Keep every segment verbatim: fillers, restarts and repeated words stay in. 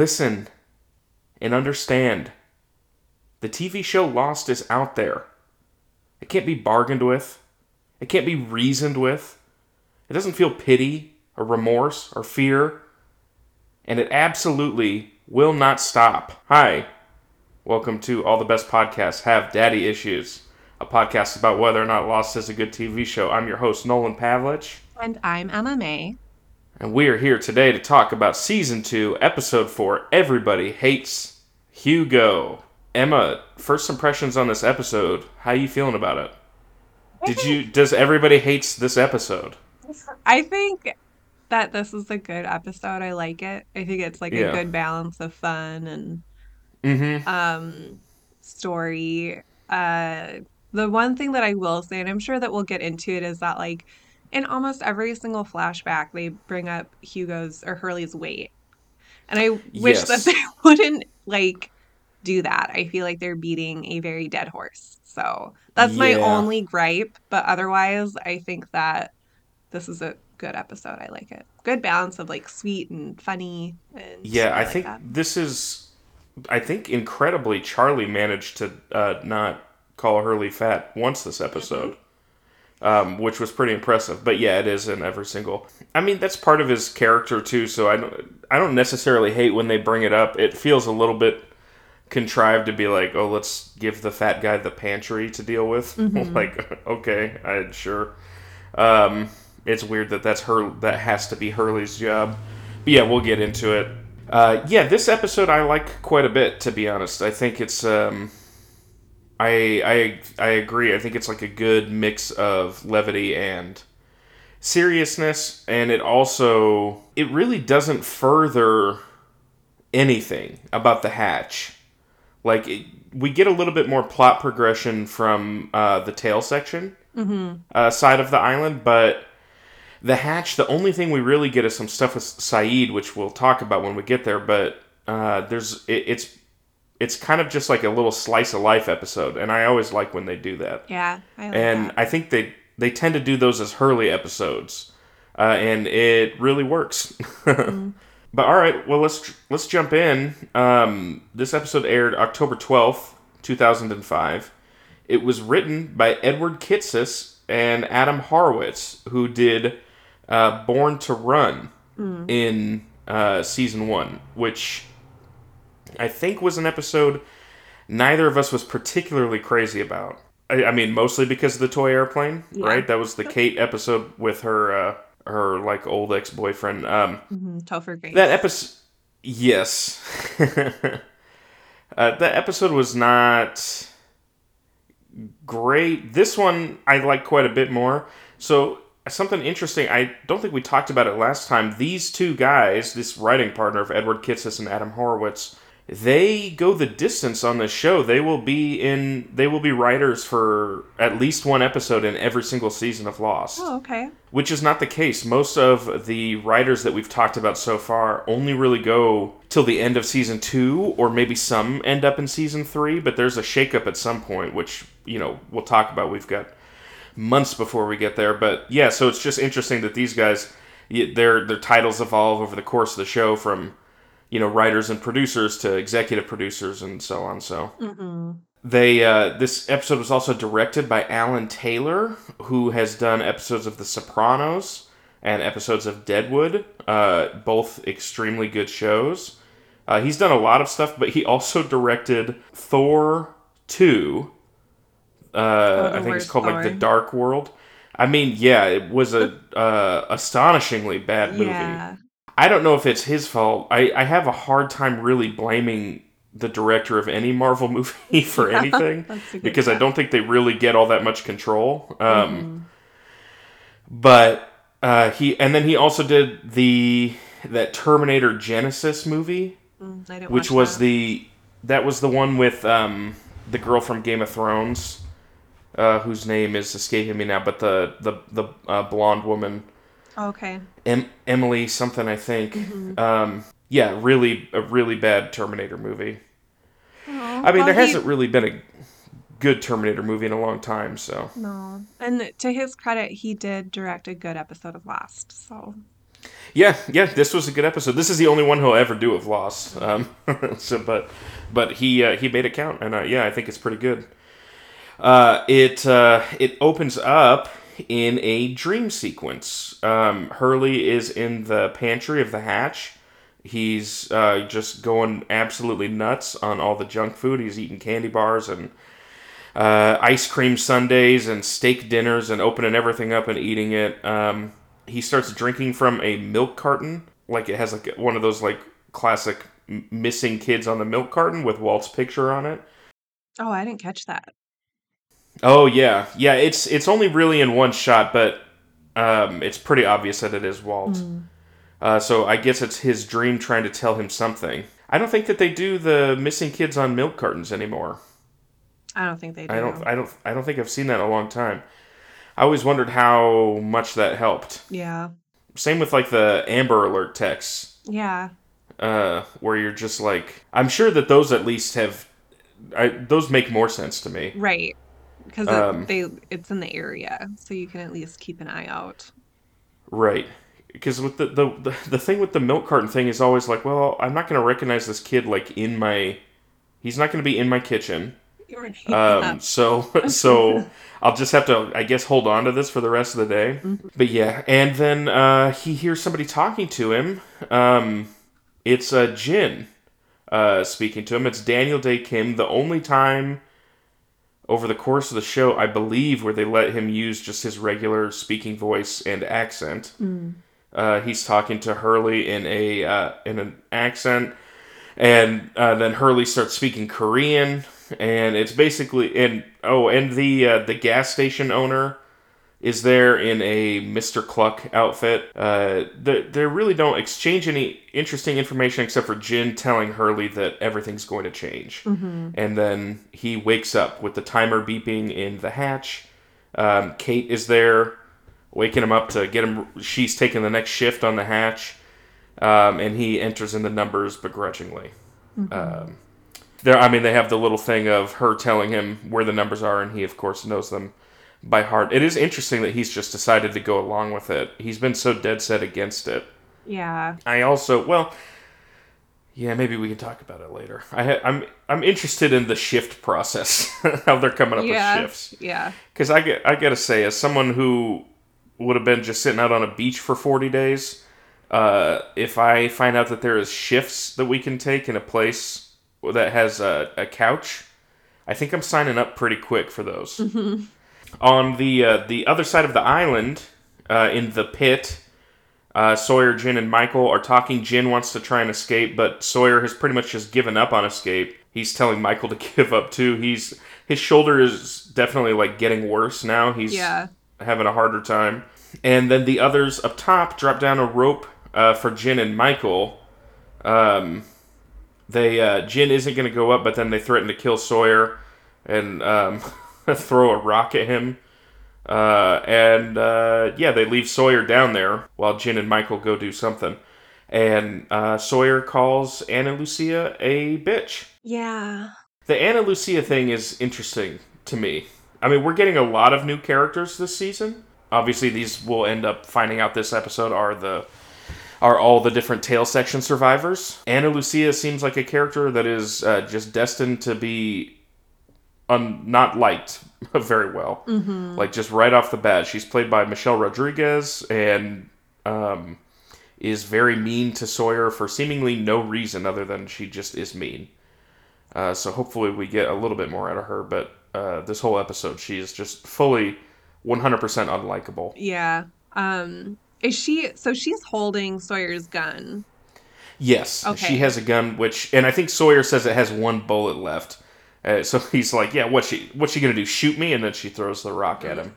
listen and understand. The T V show Lost is out there. It can't be bargained with. It can't be reasoned with. It doesn't feel pity or remorse or fear. And it absolutely will not stop. Hi. Welcome to All the Best Podcasts Have Daddy Issues, a podcast about whether or not Lost is a good T V show. I'm your host, Nolan Pavlich. And I'm Emma May. And we are here today to talk about Season two, Episode four, Everybody Hates Hugo. Emma, first impressions on this episode. How are you feeling about it? Did think, you? Does everybody hates this episode? I think that this is a good episode. I like it. I think it's like yeah. a good balance of fun and mm-hmm. um, story. Uh, the one thing that I will say, and I'm sure that we'll get into it, is that like, in almost every single flashback, they bring up Hugo's or Hurley's weight. And I wish yes. that they wouldn't, like, do that. I feel like they're beating a very dead horse. So that's yeah. my only gripe. But otherwise, I think that this is a good episode. I like it. Good balance of, like, sweet and funny. And yeah, I like think that. This is, I think, incredibly, Charlie managed to uh, not call Hurley fat once this episode. Mm-hmm. Um, which was pretty impressive. But yeah, it is in every single... I mean, that's part of his character, too, so I don't, I don't necessarily hate when they bring it up. It feels a little bit contrived to be like, oh, let's give the fat guy the pantry to deal with. Mm-hmm. Like, okay, I sure. Um, it's weird that that's her, that has to be Hurley's job. But yeah, we'll get into it. Uh, yeah, this episode I like quite a bit, to be honest. I think it's... Um, I, I I agree. I think it's like a good mix of levity and seriousness, and it also, it really doesn't further anything about the hatch. Like, it, we get a little bit more plot progression from uh, the tail section mm-hmm. uh, side of the island, but the hatch, the only thing we really get is some stuff with Saeed, which we'll talk about when we get there, but uh, there's it, it's... It's kind of just like a little slice of life episode, and I always like when they do that. Yeah, I like and that. And I think they, they tend to do those as Hurley episodes, uh, and it really works. Mm-hmm. But all right, well, let's let's jump in. Um, this episode aired October twelfth, two thousand five. It was written by Edward Kitsis and Adam Horowitz, who did uh, Born to Run mm. in uh, Season one, which... I think was an episode neither of us was particularly crazy about. I, I mean, mostly because of the toy airplane, yeah. right? That was the Kate episode with her, uh, her like old ex-boyfriend. Um, mm-hmm. Topher Grace. That episode, yes. uh, that episode was not great. This one I like quite a bit more. So something interesting. I don't think we talked about it last time. These two guys, this writing partner of Edward Kitsis and Adam Horowitz. They go the distance on this show. They will be in. They will be writers for at least one episode in every single season of Lost. Oh, okay. Which is not the case. Most of the writers that we've talked about so far only really go till the end of season two, or maybe some end up in season three. But there's a shakeup at some point, which you know we'll talk about. We've got months before we get there. But yeah, so it's just interesting that these guys, their their titles evolve over the course of the show from. You know, writers and producers to executive producers and so on. So mm-hmm. they uh, this episode was also directed by Alan Taylor, who has done episodes of The Sopranos and episodes of Deadwood, uh, both extremely good shows. Uh, he's done a lot of stuff, but he also directed Thor two. Uh, oh, I think it's called Thor. Like The Dark World. I mean, yeah, it was a uh, astonishingly bad movie. Yeah. I don't know if it's his fault. I, I have a hard time really blaming the director of any Marvel movie for yeah, anything because job. I don't think they really get all that much control. Um, mm-hmm. But uh, he, and then he also did the that Terminator Genesis movie, mm, I didn't which watch was that. the that was the one with um, the girl from Game of Thrones, uh, whose name is escaping me now, but the the the uh, blonde woman. Okay. Em- Emily something, I think. Mm-hmm. Um, yeah, really, a really bad Terminator movie. Oh, I mean, well, there he... hasn't really been a good Terminator movie in a long time, so. No. And to his credit, he did direct a good episode of Lost, so. Yeah, yeah, this was a good episode. This is the only one he'll ever do of Lost. Um, so, but but he uh, he made it count, and uh, yeah, I think it's pretty good. Uh, it uh, it opens up in a dream sequence. Um, Hurley is in the pantry of the hatch. He's uh, just going absolutely nuts on all the junk food. He's eating candy bars and uh, ice cream sundaes and steak dinners and opening everything up and eating it. Um, he starts drinking from a milk carton. Like, it has like one of those like classic missing kids on the milk carton with Walt's picture on it. Oh, I didn't catch that. Oh, yeah. Yeah, it's it's only really in one shot, but um, it's pretty obvious that it is Walt. Mm. Uh, so I guess it's his dream trying to tell him something. I don't think that they do the missing kids on milk cartons anymore. I don't think they do. I don't I don't I don't think I've seen that in a long time. I always wondered how much that helped. Yeah. Same with like the Amber Alert texts. Yeah. Uh, where you're just like, I'm sure that those at least have I, those make more sense to me. Right. Because um, they it's in the area, so you can at least keep an eye out. Right. Because with the, the, the, the thing with the milk carton thing is always like, well, I'm not going to recognize this kid, like, in my... He's not going to be in my kitchen. Um, so so I'll just have to, I guess, hold on to this for the rest of the day. Mm-hmm. But yeah, and then uh, he hears somebody talking to him. Um, it's uh, Jin uh, speaking to him. It's Daniel Day Kim, the only time... Over the course of the show, I believe, where they let him use just his regular speaking voice and accent. Mm. Uh, he's talking to Hurley in a uh, in an accent, and uh, then Hurley starts speaking Korean, and it's basically and oh, and the uh, the gas station owner is there in a Mister Cluck outfit. Uh, they they really don't exchange any interesting information except for Jin telling Hurley that everything's going to change. Mm-hmm. And then he wakes up with the timer beeping in the hatch. Um, Kate is there, waking him up to get him. She's taking the next shift on the hatch, um, and he enters in the numbers begrudgingly. Mm-hmm. Um, there, I mean, they have the little thing of her telling him where the numbers are, and he, of course, knows them by heart. It is interesting that he's just decided to go along with it. He's been so dead set against it. Yeah. I also, well, yeah, maybe we can talk about it later. I ha- I'm I'm interested in the shift process, how they're coming up yeah. with shifts. Yeah. Because I get, I gotta say, as someone who would have been just sitting out on a beach for forty days, uh, if I find out that there is shifts that we can take in a place that has a, a couch, I think I'm signing up pretty quick for those. Mm-hmm. On the uh, the other side of the island, uh, in the pit, uh, Sawyer, Jin, and Michael are talking. Jin wants to try and escape, but Sawyer has pretty much just given up on escape. He's telling Michael to give up, too. He's His shoulder is definitely, like, getting worse now. He's yeah. having a harder time. And then the others up top drop down a rope uh, for Jin and Michael. Um, they uh, Jin isn't going to go up, but then they threaten to kill Sawyer, and... Um, throw a rock at him. Uh, and, uh, yeah, they leave Sawyer down there while Jin and Michael go do something. And uh, Sawyer calls Anna Lucia a bitch. Yeah. The Anna Lucia thing is interesting to me. I mean, we're getting a lot of new characters this season. Obviously, these we'll end up finding out this episode are the are all the different tail section survivors. Anna Lucia seems like a character that is uh, just destined to be... Um, not liked very well. Mm-hmm. Like, just right off the bat. She's played by Michelle Rodriguez and um, is very mean to Sawyer for seemingly no reason other than she just is mean. Uh, so hopefully we get a little bit more out of her, but uh, this whole episode, she is just fully one hundred percent unlikable. Yeah. Um, is she... So she's holding Sawyer's gun. Yes. Okay. She has a gun, which... And I think Sawyer says it has one bullet left. Uh, so he's like, yeah, what's she, what's she going to do, shoot me? And then she throws the rock at him.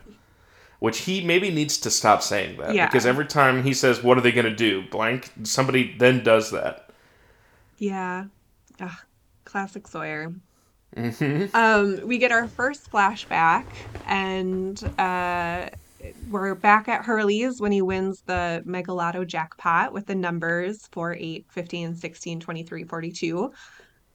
Which he maybe needs to stop saying that. Yeah. Because every time he says, what are they going to do, blank, somebody then does that. Yeah. Ugh, classic Sawyer. Mm-hmm. Um, we get our first flashback, and uh, we're back at Hurley's when he wins the Mega Lotto jackpot with the numbers four, eight, fifteen, sixteen, twenty-three, forty-two.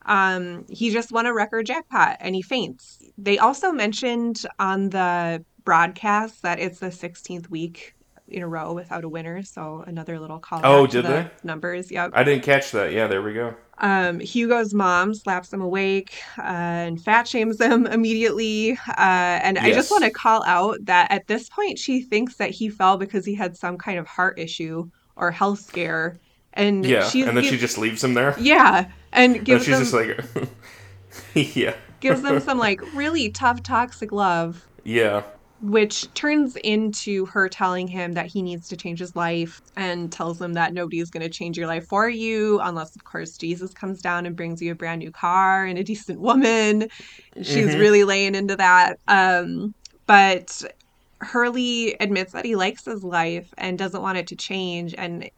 Um, he just won a record jackpot and he faints. They also mentioned on the broadcast that it's the sixteenth week in a row without a winner. So another little call. Oh, did the they? Numbers. Yep. I didn't catch that. Yeah, there we go. Um, Hugo's mom slaps him awake uh, and fat shames him immediately. Uh, and yes. I just want to call out that at this point, she thinks that he fell because he had some kind of heart issue or health scare. And yeah, she and then gives, she just leaves him there. Yeah, and gives them. No, she's them, just like, yeah, gives them some like really tough toxic love. Yeah, which turns into her telling him that he needs to change his life, and tells him that nobody's going to change your life for you, unless of course Jesus comes down and brings you a brand new car and a decent woman. She's mm-hmm. really laying into that, um, but Hurley admits that he likes his life and doesn't want it to change, and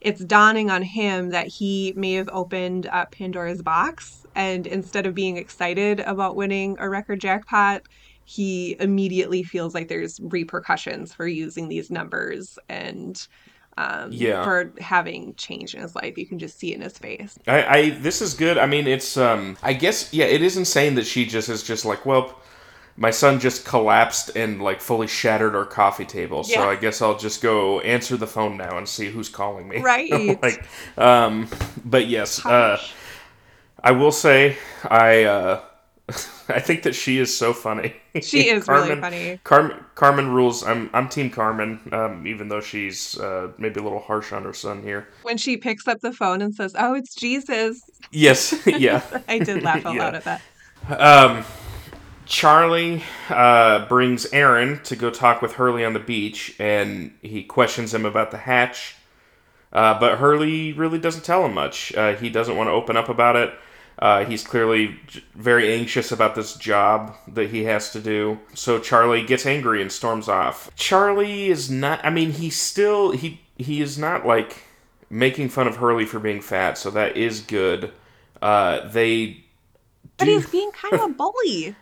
it's dawning on him that he may have opened up Pandora's box, and instead of being excited about winning a record jackpot, he immediately feels like there's repercussions for using these numbers and um, yeah. for having change in his life. You can just see it in his face. I, I this is good. I mean, it's um, I guess yeah, it is insane that she just is just like, well, my son just collapsed and, like, fully shattered our coffee table. Yeah. So I guess I'll just go answer the phone now and see who's calling me. Right. like, um, but yes, uh, I will say I uh, I think that she is so funny. She is Carmen, really funny. Carmen, Carmen rules. I'm I'm Team Carmen, um, even though she's uh, maybe a little harsh on her son here. When she picks up the phone and says, "Oh, it's Jesus." Yes. Yeah. I did laugh out yeah. loud at that. Um. Charlie uh, brings Aaron to go talk with Hurley on the beach, and he questions him about the hatch, uh, but Hurley really doesn't tell him much. Uh, he doesn't want to open up about it. Uh, he's clearly very anxious about this job that he has to do, so Charlie gets angry and storms off. Charlie is not, I mean, he still, he, he is not, like, making fun of Hurley for being fat, so that is good. Uh, they But do, he's being kind of a bully.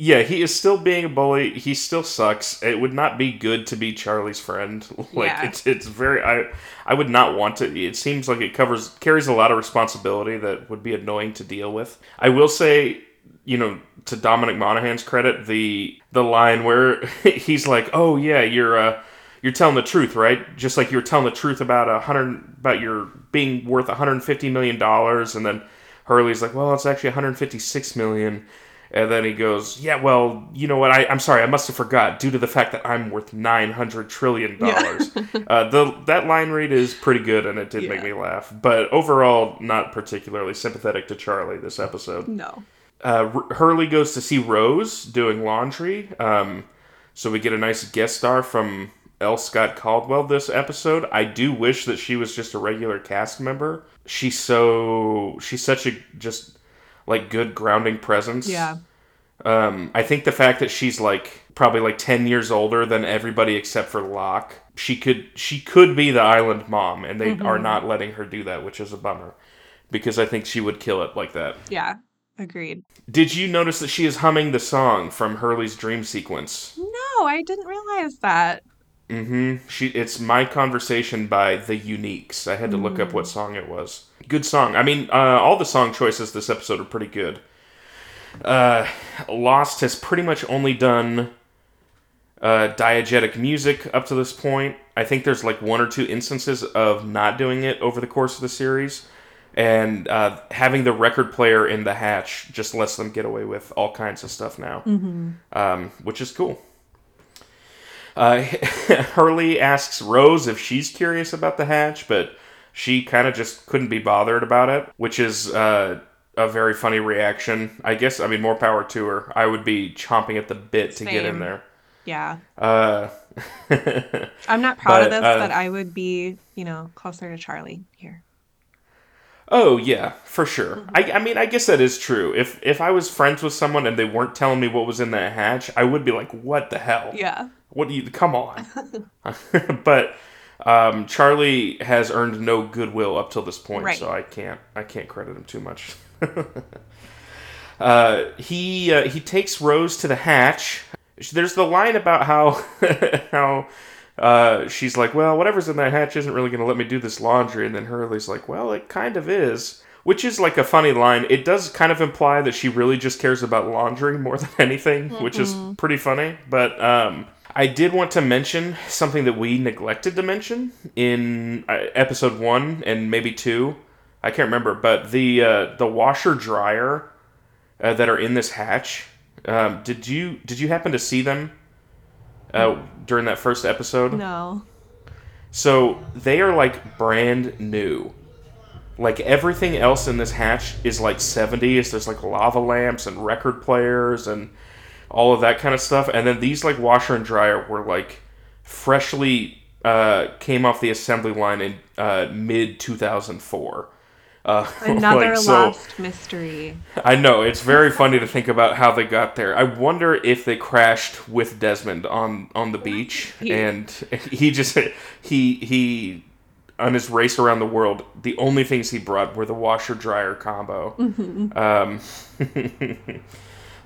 Yeah, he is still being a bully. He still sucks. It would not be good to be Charlie's friend. Like yeah. it's it's very I I would not want to. It seems like it covers carries a lot of responsibility that would be annoying to deal with. I will say, you know, to Dominic Monaghan's credit, the the line where he's like, "Oh yeah, you're uh, you're telling the truth, right? Just like you were telling the truth about a hundred about your being worth one hundred fifty million dollars," and then Hurley's like, "Well, it's actually one hundred fifty-six million dollars." And then he goes, yeah, well, you know what? I, I'm sorry, I must have forgot due to the fact that I'm worth nine hundred trillion dollars. Yeah. uh, the, that line read is pretty good, and it did yeah. make me laugh. But overall, not particularly sympathetic to Charlie this episode. No. Uh, R- Hurley goes to see Rose doing laundry. Um, so we get a nice guest star from L. Scott Caldwell this episode. I do wish that she was just a regular cast member. She's so... She's such a... just. Like, good grounding presence. Yeah. Um, I think the fact that she's, like, probably, like, ten years older than everybody except for Locke. She could she could be the island mom, and they mm-hmm. are not letting her do that, which is a bummer. Because I think she would kill it like that. Yeah, agreed. Did you notice that she is humming the song from Hurley's dream sequence? No, I didn't realize that. Mm-hmm. She, it's My Conversation by The Uniques. I had to mm. look up what song it was. Good song. I mean, uh, all the song choices this episode are pretty good. Uh, Lost has pretty much only done uh, diegetic music up to this point. I think there's like one or two instances of not doing it over the course of the series. And uh, having the record player in the hatch just lets them get away with all kinds of stuff now. Mm-hmm. Um, which is cool. Uh, Hurley asks Rose if she's curious about the hatch, but she kind of just couldn't be bothered about it, which is uh, a very funny reaction. I guess, I mean, more power to her. I would be chomping at the bit Same. To get in there. Yeah. Uh, I'm not proud but, of this, uh, but I would be, you know, closer to Charlie here. Oh, yeah, for sure. Mm-hmm. I, I mean, I guess that is true. If, if I was friends with someone and they weren't telling me what was in that hatch, I would be like, what the hell? Yeah. What do you... Come on. But um, Charlie has earned no goodwill up till this point, right. so I can't I can't credit him too much. uh, he uh, he takes Rose to the hatch. There's the line about how how uh, she's like, well, whatever's in that hatch isn't really going to let me do this laundry, and then Hurley's like, well, it kind of is. Which is like a funny line. It does kind of imply that she really just cares about laundry more than anything, mm-hmm. which is pretty funny. But um, I did want to mention something that we neglected to mention in episode one and maybe two. I can't remember, but the uh, the washer dryer uh, that are in this hatch. Um, did you did you happen to see them uh, during that first episode? No. So they are like brand new. Like everything else in this hatch is like seventies. There's like lava lamps and record players and all of that kind of stuff. And then these like washer and dryer were like freshly uh, came off the assembly line in uh, mid two thousand four. Uh, Another like, lost so, mystery. I know. It's very funny to think about how they got there. I wonder if they crashed with Desmond on, on the beach he, and he just, he, he, on his race around the world, the only things he brought were the washer-dryer combo. Mm-hmm. Um,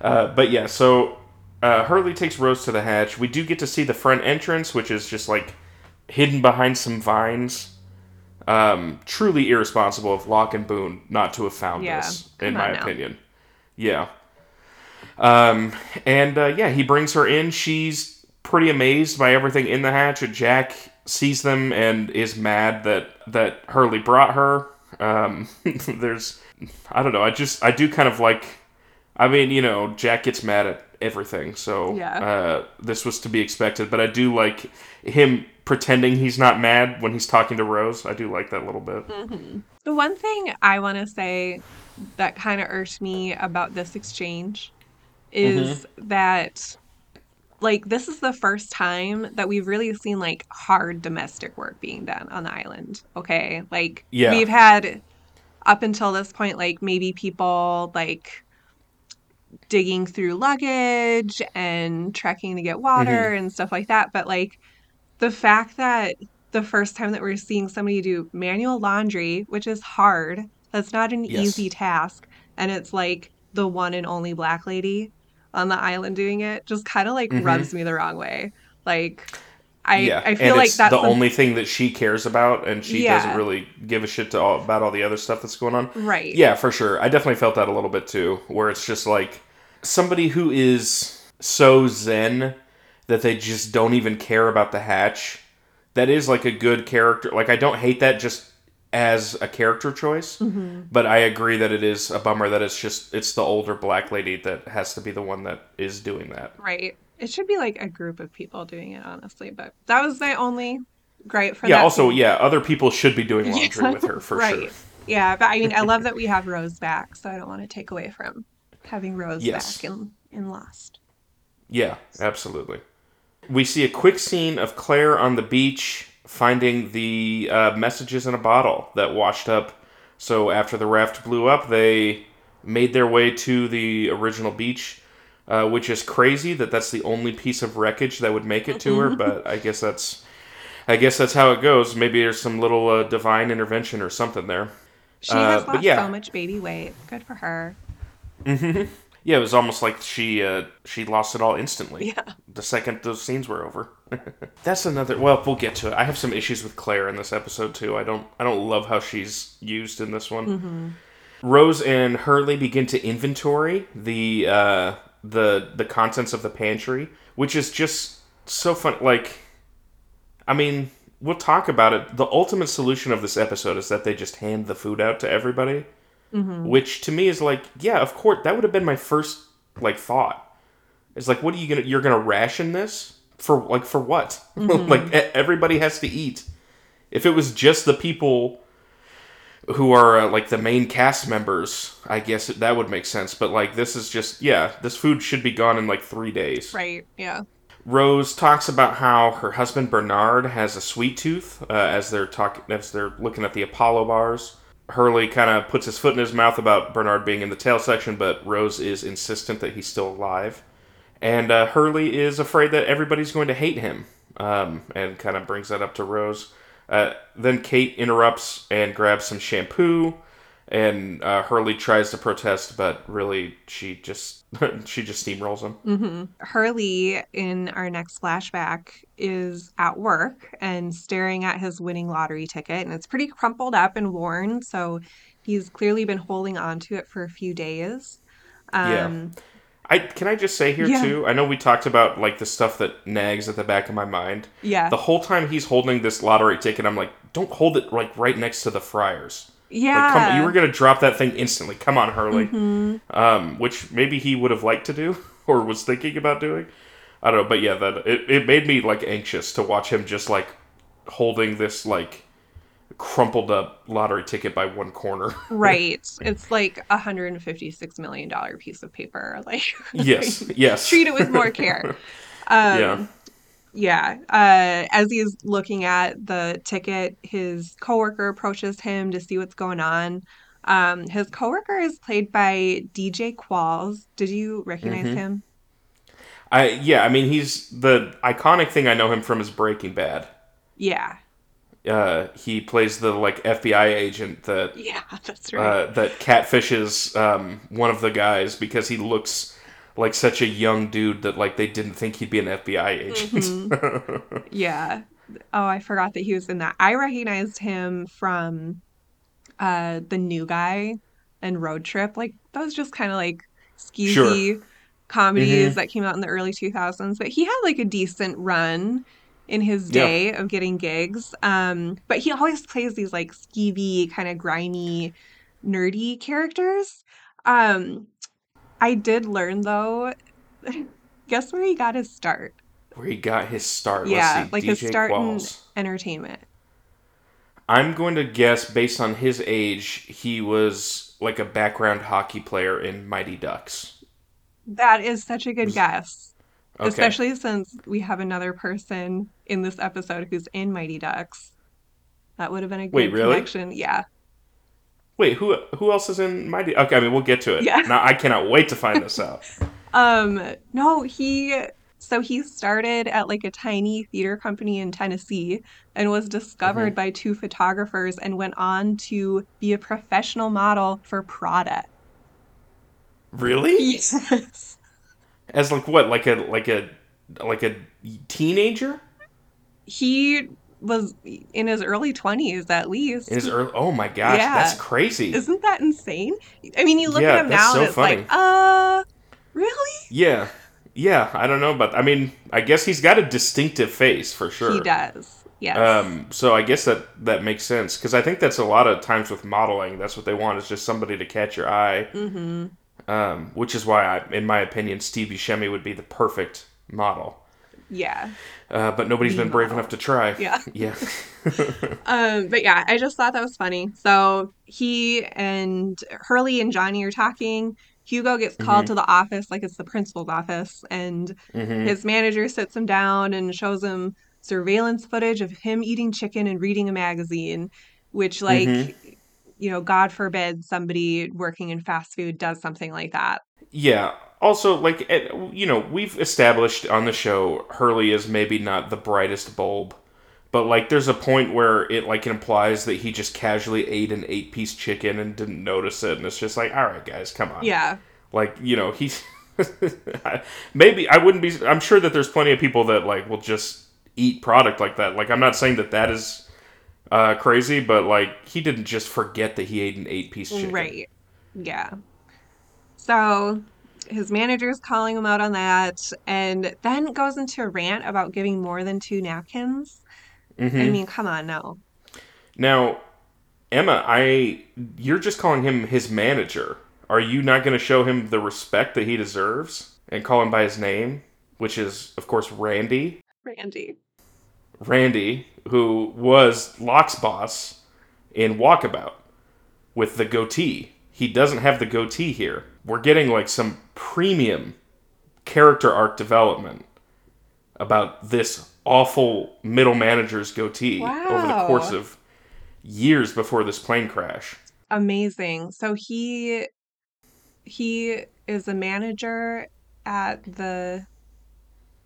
uh, but yeah, so uh, Hurley takes Rose to the hatch. We do get to see the front entrance, which is just like hidden behind some vines. Um, truly irresponsible of Locke and Boone not to have found yeah, this, in my now. opinion. Yeah. Um, and uh, yeah, he brings her in. She's pretty amazed by everything in the hatch. Jack sees them and is mad that, that Hurley brought her. Um, there's, I don't know, I just, I do kind of like, I mean, you know, Jack gets mad at everything, so yeah. uh, this was to be expected, but I do like him pretending he's not mad when he's talking to Rose. I do like that a little bit. Mm-hmm. The one thing I want to say that kind of irked me about this exchange is mm-hmm. that... Like, this is the first time that we've really seen, like, hard domestic work being done on the island, okay? Like, yeah. we've had, up until this point, like, maybe people, like, digging through luggage and trekking to get water mm-hmm. and stuff like that. But, like, the fact that the first time that we're seeing somebody do manual laundry, which is hard, that's not an yes. easy task, and it's, like, the one and only black lady on the island doing it just kind of like mm-hmm. rubs me the wrong way. Like, I yeah. I feel and like it's that's the only thing that she cares about, and she yeah. doesn't really give a shit to all, about all the other stuff that's going on. Right. Yeah, for sure. I definitely felt that a little bit too, where it's just like somebody who is so zen that they just don't even care about the hatch. That is like a good character. Like, I don't hate that just as a character choice, mm-hmm. but I agree that it is a bummer that it's just, it's the older black lady that has to be the one that is doing that. Right. It should be like a group of people doing it, honestly, but that was my only gripe for yeah, that. Yeah, also, thing. yeah, other people should be doing laundry yeah. with her, for right. sure. Yeah, but I mean, I love that we have Rose back, so I don't want to take away from having Rose yes. back in, in Lost. Yeah, absolutely. We see a quick scene of Claire on the beach, finding the uh, messages in a bottle that washed up. So after the raft blew up, they made their way to the original beach, uh, which is crazy that that's the only piece of wreckage that would make it to her. But I guess that's, I guess that's how it goes. Maybe there's some little uh, divine intervention or something there. She uh, has lost yeah. so much baby weight. Good for her. Mm-hmm. Yeah, it was almost like she uh, she lost it all instantly. Yeah. The second those scenes were over. That's another. Well, we'll get to it. I have some issues with Claire in this episode too. I don't. I don't love how she's used in this one. Mm-hmm. Rose and Hurley begin to inventory the uh, the the contents of the pantry, which is just so fun. Like, I mean, we'll talk about it. The ultimate solution of this episode is that they just hand the food out to everybody. Mm-hmm. Which to me is like, yeah, of course, that would have been my first like thought. It's like, what are you gonna? You're gonna ration this for like for what? Mm-hmm. Like everybody has to eat. If it was just the people who are uh, like the main cast members, I guess that would make sense. But like, this is just yeah, this food should be gone in like three days. Right. Yeah. Rose talks about how her husband Bernard has a sweet tooth uh, as they're talking as they're looking at the Apollo bars. Hurley kind of puts his foot in his mouth about Bernard being in the tail section, but Rose is insistent that he's still alive. And uh, Hurley is afraid that everybody's going to hate him, um, and kind of brings that up to Rose. Uh, then Kate interrupts and grabs some shampoo, and uh, Hurley tries to protest, but really she just she just steamrolls him. Mm-hmm. Hurley, in our next flashback, is at work and staring at his winning lottery ticket, and it's pretty crumpled up and worn, so he's clearly been holding on to it for a few days. Um, yeah. I can I just say here yeah. too, I know we talked about like the stuff that nags at the back of my mind. Yeah. The whole time he's holding this lottery ticket, I'm like, don't hold it like right next to the Friars. Yeah. Like, come, you were going to drop that thing instantly. Come on, Hurley. Mm-hmm. Um, which maybe he would have liked to do or was thinking about doing. I don't know. But yeah, that it, it made me like anxious to watch him just like holding this like crumpled up lottery ticket by one corner. Right. It's like a one hundred fifty-six million dollars piece of paper. Like, yes. Like, yes. Treat it with more care. Um, yeah. Yeah. Uh, as he's looking at the ticket, his coworker approaches him to see what's going on. Um, his coworker is played by D J Qualls. Did you recognize mm-hmm. him? I yeah. I mean, he's the iconic thing I know him from is Breaking Bad. Yeah. Uh, he plays the like F B I agent that yeah, that's right. Uh, that catfishes um, one of the guys because he looks like such a young dude that like they didn't think he'd be an F B I agent. Mm-hmm. Yeah. Oh, I forgot that he was in that. I recognized him from uh, The New Guy and Road Trip. Like those just kind of like skeezy sure. comedies mm-hmm. that came out in the early two thousands. But he had like a decent run in his day yeah. of getting gigs. Um, but he always plays these like skeevy, kind of grimy, nerdy characters. Um, I did learn, though, guess where he got his start? Where he got his start. Yeah, let's see, like D J his start Qualls. In entertainment. I'm going to guess, based on his age, he was like a background hockey player in Mighty Ducks. That is such a good was- guess. Okay. Especially since we have another person in this episode who's in Mighty Ducks. That would have been a good Wait, really? connection. Yeah. Wait, who who else is in Mighty Ducks? Okay, I mean, we'll get to it. Yeah. Now, I cannot wait to find this out. um, no, he... So he started at like a tiny theater company in Tennessee and was discovered mm-hmm. by two photographers and went on to be a professional model for Prada. Really? Yes. As like what, like a like a like a teenager? He was in his early twenties at least. In his early, oh my gosh, yeah. That's crazy! Isn't that insane? I mean, you look yeah, at him that's now, so and it's funny. Like, uh, really? Yeah, yeah. I don't know, but I mean, I guess he's got a distinctive face for sure. He does. Yes. Um. So I guess that that makes sense because I think that's a lot of times with modeling, that's what they want is just somebody to catch your eye. Mm-hmm. Um, which is why, I, in my opinion, Steve Buscemi would be the perfect model. Yeah. Uh, but nobody's the been brave model. enough to try. Yeah. Yeah. um, but yeah, I just thought that was funny. So he and Hurley and Johnny are talking. Hugo gets called mm-hmm. to the office, like it's the principal's office, and mm-hmm. his manager sits him down and shows him surveillance footage of him eating chicken and reading a magazine, which, like... Mm-hmm. You know, God forbid somebody working in fast food does something like that. Yeah. Also, like, you know, we've established on the show Hurley is maybe not the brightest bulb. But, like, there's a point where it, like, implies that he just casually ate an eight-piece chicken and didn't notice it. And it's just like, all right, guys, come on. Yeah. Like, you know, he's... maybe, I wouldn't be... I'm sure that there's plenty of people that, like, will just eat product like that. Like, I'm not saying that that is... Uh, crazy, but, like, he didn't just forget that he ate an eight-piece chicken. Right. Yeah. So, his manager's calling him out on that, and then goes into a rant about giving more than two napkins. Mm-hmm. I mean, come on, no. Now, Emma, I... You're just calling him his manager. Are you not going to show him the respect that he deserves? And call him by his name? Which is, of course, Randy. Randy. Randy, who was Locke's boss in Walkabout with the goatee. He doesn't have the goatee here. We're getting like some premium character arc development about this awful middle manager's goatee wow. over the course of years before this plane crash. Amazing. So he he is a manager at the...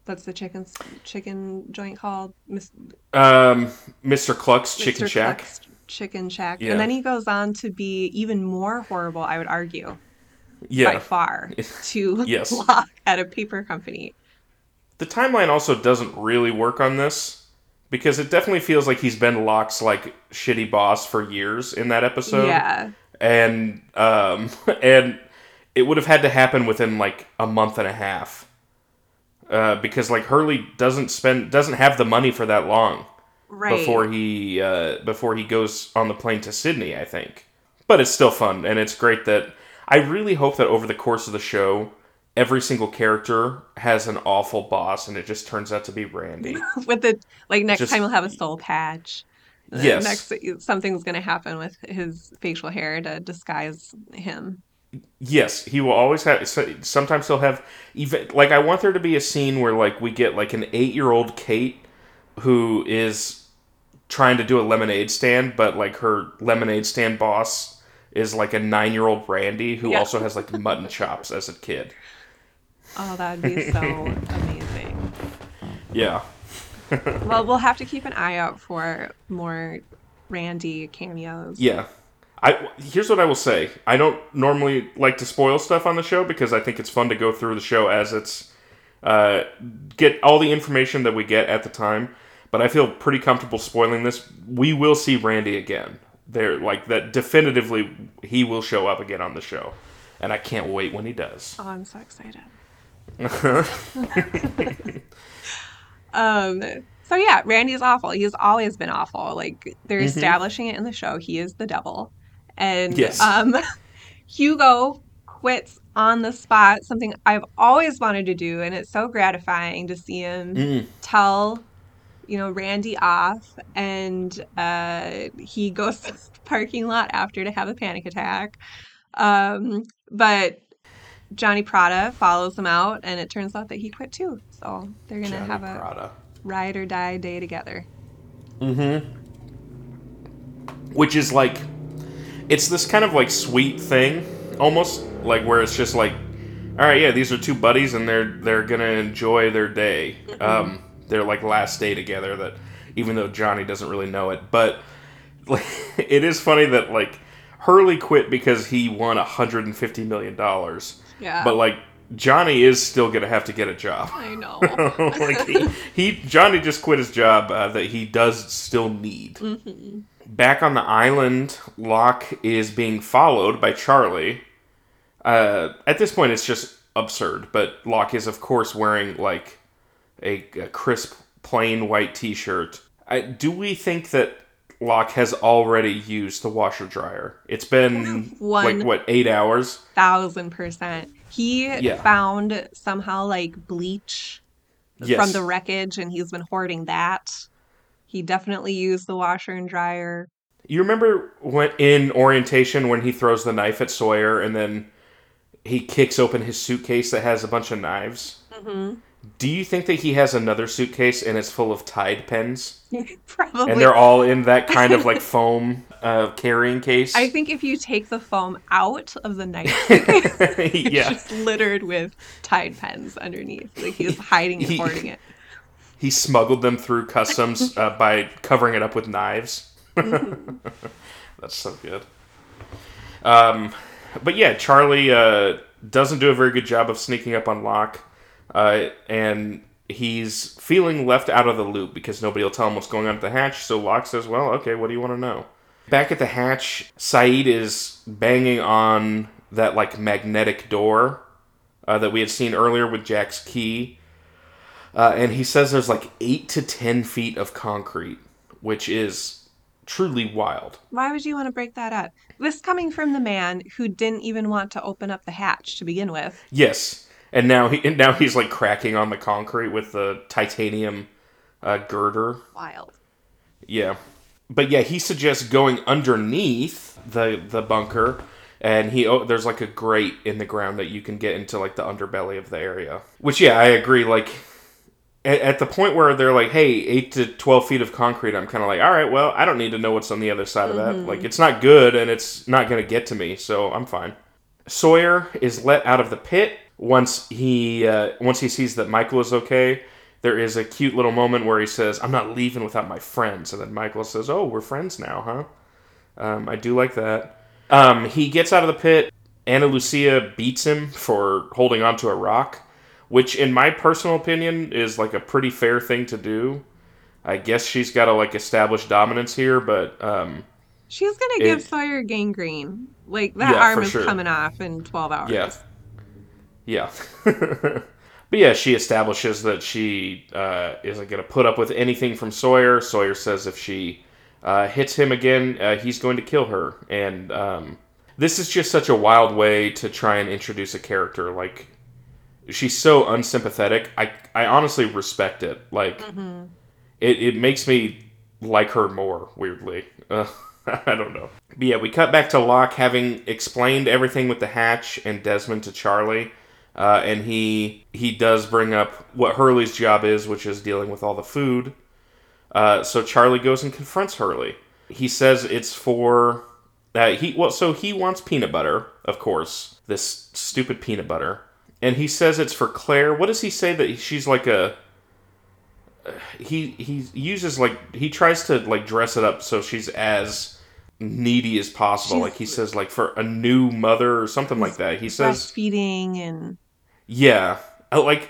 That's the chicken chicken joint called? Mis- um, Mister Cluck's Chicken Mister Shack. Cluck's Chicken Shack. Yeah. And then he goes on to be even more horrible, I would argue, yeah. by far, to yes. Locke at a paper company. The timeline also doesn't really work on this, because it definitely feels like he's been Locke's like shitty boss for years in that episode. Yeah. And... Um, and it would have had to happen within like a month and a half, uh, because like Hurley doesn't spend doesn't have the money for that long, right? Before he uh, before he goes on the plane to Sydney, I think. But it's still fun, and it's great that I really hope that over the course of the show, every single character has an awful boss, and it just turns out to be Randy. With the like next just, time he'll have a soul patch. Yes. Next, something's going to happen with his facial hair to disguise him. Yes, he will always have. Sometimes he'll have even like I want there to be a scene where like we get like an eight-year-old Kate who is trying to do a lemonade stand, but like her lemonade stand boss is like a nine-year-old Randy who yeah. also has like mutton chops as a kid. Oh, that'd be so amazing. Yeah. Well, we'll have to keep an eye out for more Randy cameos. Yeah. I, here's what I will say. I don't normally like to spoil stuff on the show because I think it's fun to go through the show as it's... Uh, get all the information that we get at the time. But I feel pretty comfortable spoiling this. We will see Randy again. They're, like that. Definitively, he will show up again on the show. And I can't wait when he does. Oh, I'm so excited. um so yeah, Randy's awful. He's always been awful. Like they're mm-hmm. establishing it in the show. He is the devil. And yes. um Hugo quits on the spot, something I've always wanted to do, and it's so gratifying to see him mm. tell you know Randy off, and uh he goes to the parking lot after to have a panic attack. Um but Johnny Prada follows him out, and it turns out that he quit too. So they're going to have a Prada. ride or die day together. Mm-hmm. Which is like, it's this kind of like sweet thing, almost, like where it's just like, all right, yeah, these are two buddies, and they're they're going to enjoy their day. Mm-hmm. Um, their like last day together, that even though Johnny doesn't really know it. But like, it is funny that like Hurley quit because he won one hundred fifty million dollars. Yeah. But, like, Johnny is still going to have to get a job. I know. like, he, he, Johnny just quit his job uh, that he does still need. Mm-hmm. Back on the island, Locke is being followed by Charlie. Uh, at this point, it's just absurd, but Locke is, of course, wearing, like, a, a crisp, plain white t-shirt. I, do we think that Locke has already used the washer-dryer? It's been, One like, what, eight hours? Thousand percent. He yeah. found somehow, like, bleach yes. from the wreckage, and he's been hoarding that. He definitely used the washer and dryer. You remember when in orientation when he throws the knife at Sawyer, and then he kicks open his suitcase that has a bunch of knives? Mm-hmm. Do you think that he has another suitcase and it's full of Tide pens? Probably. And they're all in that kind of like foam uh, carrying case? I think if you take the foam out of the knife suitcase, it's yeah. just littered with Tide pens underneath. Like he's hiding and he, hoarding it. He smuggled them through customs uh, by covering it up with knives. Mm-hmm. That's so good. Um, but yeah, Charlie uh, doesn't do a very good job of sneaking up on Locke. Uh, and he's feeling left out of the loop because nobody will tell him what's going on at the hatch. So Locke says, well, okay, what do you want to know? Back at the hatch, Saeed is banging on that, like, magnetic door uh, that we had seen earlier with Jack's key. Uh, and he says there's, like, eight to ten feet of concrete, which is truly wild. Why would you want to break that up? This coming from the man who didn't even want to open up the hatch to begin with. Yes. And now he and now he's like cracking on the concrete with the titanium uh, girder. Wild. Yeah, but yeah, he suggests going underneath the the bunker, and he oh, there's like a grate in the ground that you can get into like the underbelly of the area. Which yeah, I agree. Like at, at the point where they're like, hey, eight to twelve feet of concrete, I'm kind of like, all right, well, I don't need to know what's on the other side mm-hmm. of that. Like it's not good, and it's not going to get to me, so I'm fine. Sawyer is let out of the pit. Once he uh, once he sees that Michael is okay, there is a cute little moment where he says, I'm not leaving without my friends. And then Michael says, oh, we're friends now, huh? Um, I do like that. Um, he gets out of the pit. Anna Lucia beats him for holding onto a rock, which in my personal opinion is like a pretty fair thing to do. I guess she's got to like establish dominance here, but... Um, she's going to give Sawyer gangrene. Like, that yeah, arm is sure. coming off in twelve hours. Yeah. Yeah. But yeah, she establishes that she uh, isn't going to put up with anything from Sawyer. Sawyer says if she uh, hits him again, uh, he's going to kill her. And um, this is just such a wild way to try and introduce a character. Like, she's so unsympathetic. I, I honestly respect it. Like, mm-hmm. it, it makes me like her more, weirdly. Uh, I don't know. But yeah, we cut back to Locke having explained everything with the hatch and Desmond to Charlie. Uh, and he he does bring up what Hurley's job is, which is dealing with all the food. Uh, so Charlie goes and confronts Hurley. He says it's for... Uh, he well, so he wants peanut butter, of course. This stupid peanut butter. And he says it's for Claire. What does he say that she's like a... He, he uses, like... He tries to, like, dress it up so she's as... needy as possible. She's, like he says, like for a new mother or something like that. He says feeding and yeah, like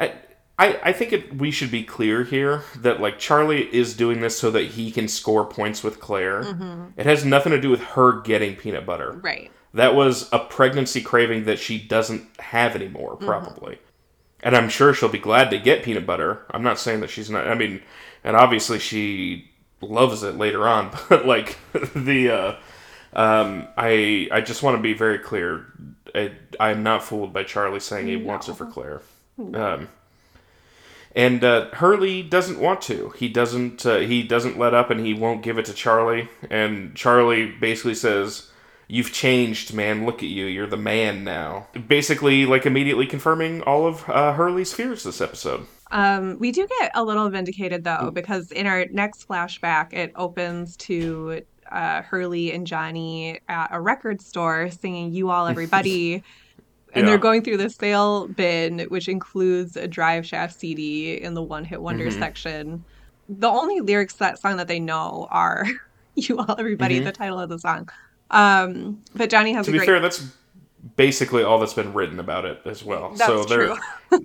I, I think it, we should be clear here that like Charlie is doing this so that he can score points with Claire. Mm-hmm. It has nothing to do with her getting peanut butter. Right. That was a pregnancy craving that she doesn't have anymore, probably. Mm-hmm. And I'm sure she'll be glad to get peanut butter. I'm not saying that she's not. I mean, and obviously she loves it later on, but like the uh um i i just want to be very clear, i i'm not fooled by Charlie saying he no. wants it for Claire. um and uh Hurley doesn't want to. He doesn't uh, he doesn't let up, and he won't give it to Charlie, and Charlie basically says, "You've changed, man. Look at you. You're the man now." Basically, like, immediately confirming all of uh, Hurley's fears this episode. Um, we do get a little vindicated, though, because in our next flashback, it opens to uh, Hurley and Johnny at a record store singing "You All Everybody." And yeah. they're going through the sale bin, which includes a Drive Shaft C D in the One Hit Wonder mm-hmm. section. The only lyrics to that song that they know are "You All Everybody," mm-hmm. the title of the song. Um, but Johnny has to a be great... fair. That's basically all that's been written about it as well. That's so true.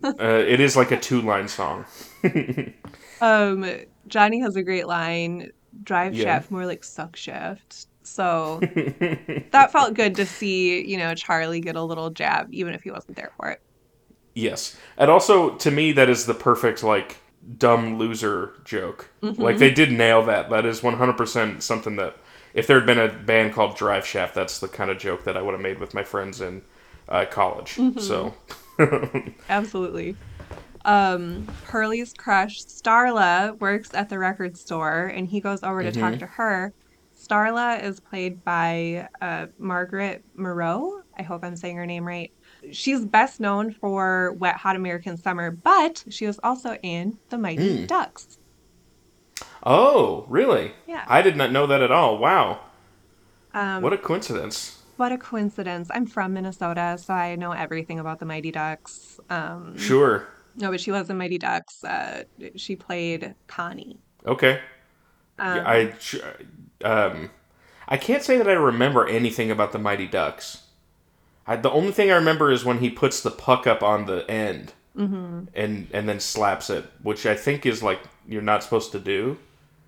uh, it is like a two-line song. um, Johnny has a great line: "Drive yeah. shaft, more like suck shaft." So that felt good to see. You know, Charlie get a little jab, even if he wasn't there for it. Yes, and also to me, that is the perfect like dumb loser joke. Mm-hmm. Like they did nail that. That is one hundred percent something that. If there had been a band called Drive Shaft, that's the kind of joke that I would have made with my friends in uh, college. Mm-hmm. So, absolutely. Um, Hurley's crush, Starla, works at the record store, and he goes over to mm-hmm. talk to her. Starla is played by uh, Margaret Moreau. I hope I'm saying her name right. She's best known for Wet Hot American Summer, but she was also in The Mighty mm. Ducks. Oh, really? Yeah. I did not know that at all. Wow. Um, what a coincidence. What a coincidence. I'm from Minnesota, so I know everything about the Mighty Ducks. Um, sure. No, but she was in Mighty Ducks. Uh, she played Connie. Okay. Um, yeah, I, um, I can't say that I remember anything about the Mighty Ducks. I, the only thing I remember is when he puts the puck up on the end. Mm-hmm. And and then slaps it, which I think is like you're not supposed to do.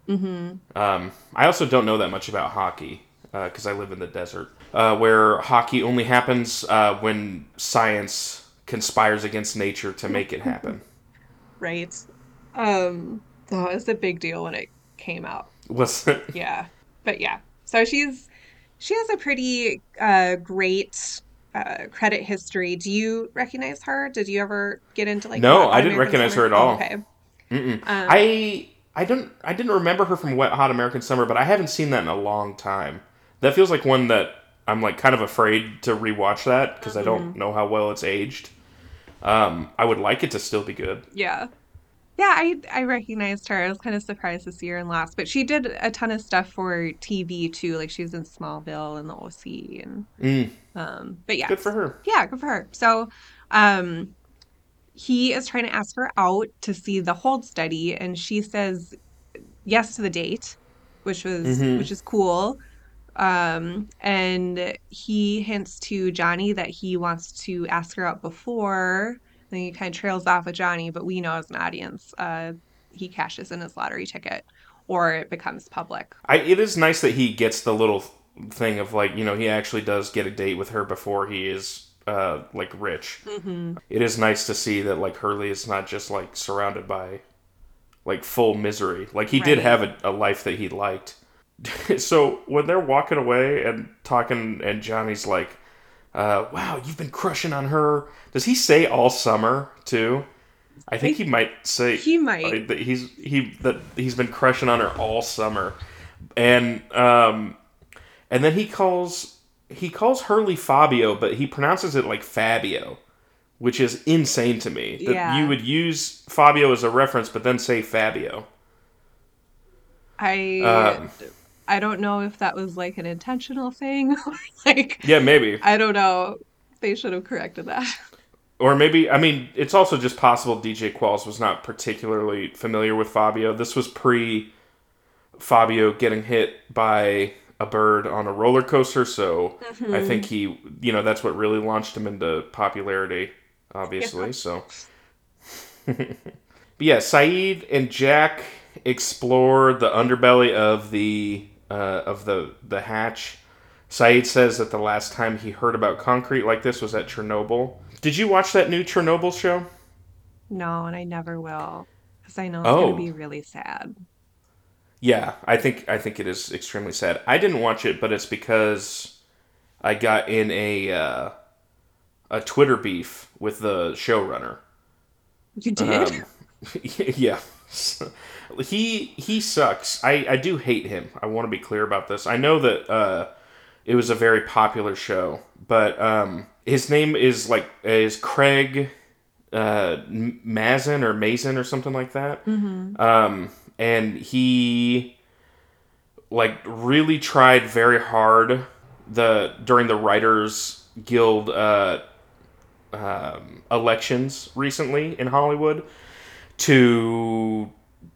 Mm-hmm. Um, I also don't know that much about hockey because uh, I live in the desert, uh, where hockey only happens uh, when science conspires against nature to make it happen. Right. Um, oh, it was a big deal when it came out. Was it? Yeah, but yeah. So she's she has a pretty uh, great. Uh, credit history. Do you recognize her? Did you ever get into like? No, I didn't recognize her at all. Okay. Um, I I don't I didn't remember her from Wet Hot American Summer, but I haven't seen that in a long time. That feels like one that I'm like kind of afraid to rewatch that because mm-hmm. I don't know how well it's aged. Um, I would like it to still be good. Yeah, yeah. I I recognized her. I was kind of surprised to see her in Lost, but she did a ton of stuff for T V too. Like she was in Smallville and The O C and. Mm. Um, but yeah, good for her. Yeah, good for her. So, um, he is trying to ask her out to see the hold study, and she says yes to the date, which was mm-hmm. which is cool. Um, and he hints to Johnny that he wants to ask her out before. Then he kind of trails off with Johnny, but we know as an audience, uh, he cashes in his lottery ticket, or it becomes public. I, it is nice that he gets the little. thing of, like, you know, he actually does get a date with her before he is, uh, like, rich. Mm-hmm. It is nice to see that, like, Hurley is not just, like, surrounded by, like, full misery. Like, he right. did have a, a life that he liked. So when they're walking away and talking, and Johnny's like, uh, wow, you've been crushing on her. Does he say all summer, too? I think he might say... He might. That he's, he, that he's been crushing on her all summer. And um, and then he calls he calls Hurley Fabio, but he pronounces it like Fabio, which is insane to me. That yeah. you would use Fabio as a reference, but then say Fabio. I um, I don't know if that was like an intentional thing. Like, yeah, maybe. I don't know. They should have corrected that. Or maybe, I mean, it's also just possible D J Qualls was not particularly familiar with Fabio. This was pre Fabio getting hit by a bird on a roller coaster, so mm-hmm. I think he, you know, that's what really launched him into popularity, obviously, yeah. so. But yeah, Saeed and Jack explore the underbelly of the, uh, of the, the hatch. Saeed says that the last time he heard about concrete like this was at Chernobyl. Did you watch that new Chernobyl show? No, and I never will, because I know it's oh. going to be really sad. Yeah, I think I think it is extremely sad. I didn't watch it, but it's because I got in a uh, a Twitter beef with the showrunner. You did? Um, yeah. he he sucks. I, I do hate him. I want to be clear about this. I know that uh, it was a very popular show, but um, his name is like is Craig uh, Mazin or Mazin or something like that. Mm-hmm. Um. And he, like, really tried very hard the during the Writers Guild uh, um, elections recently in Hollywood to,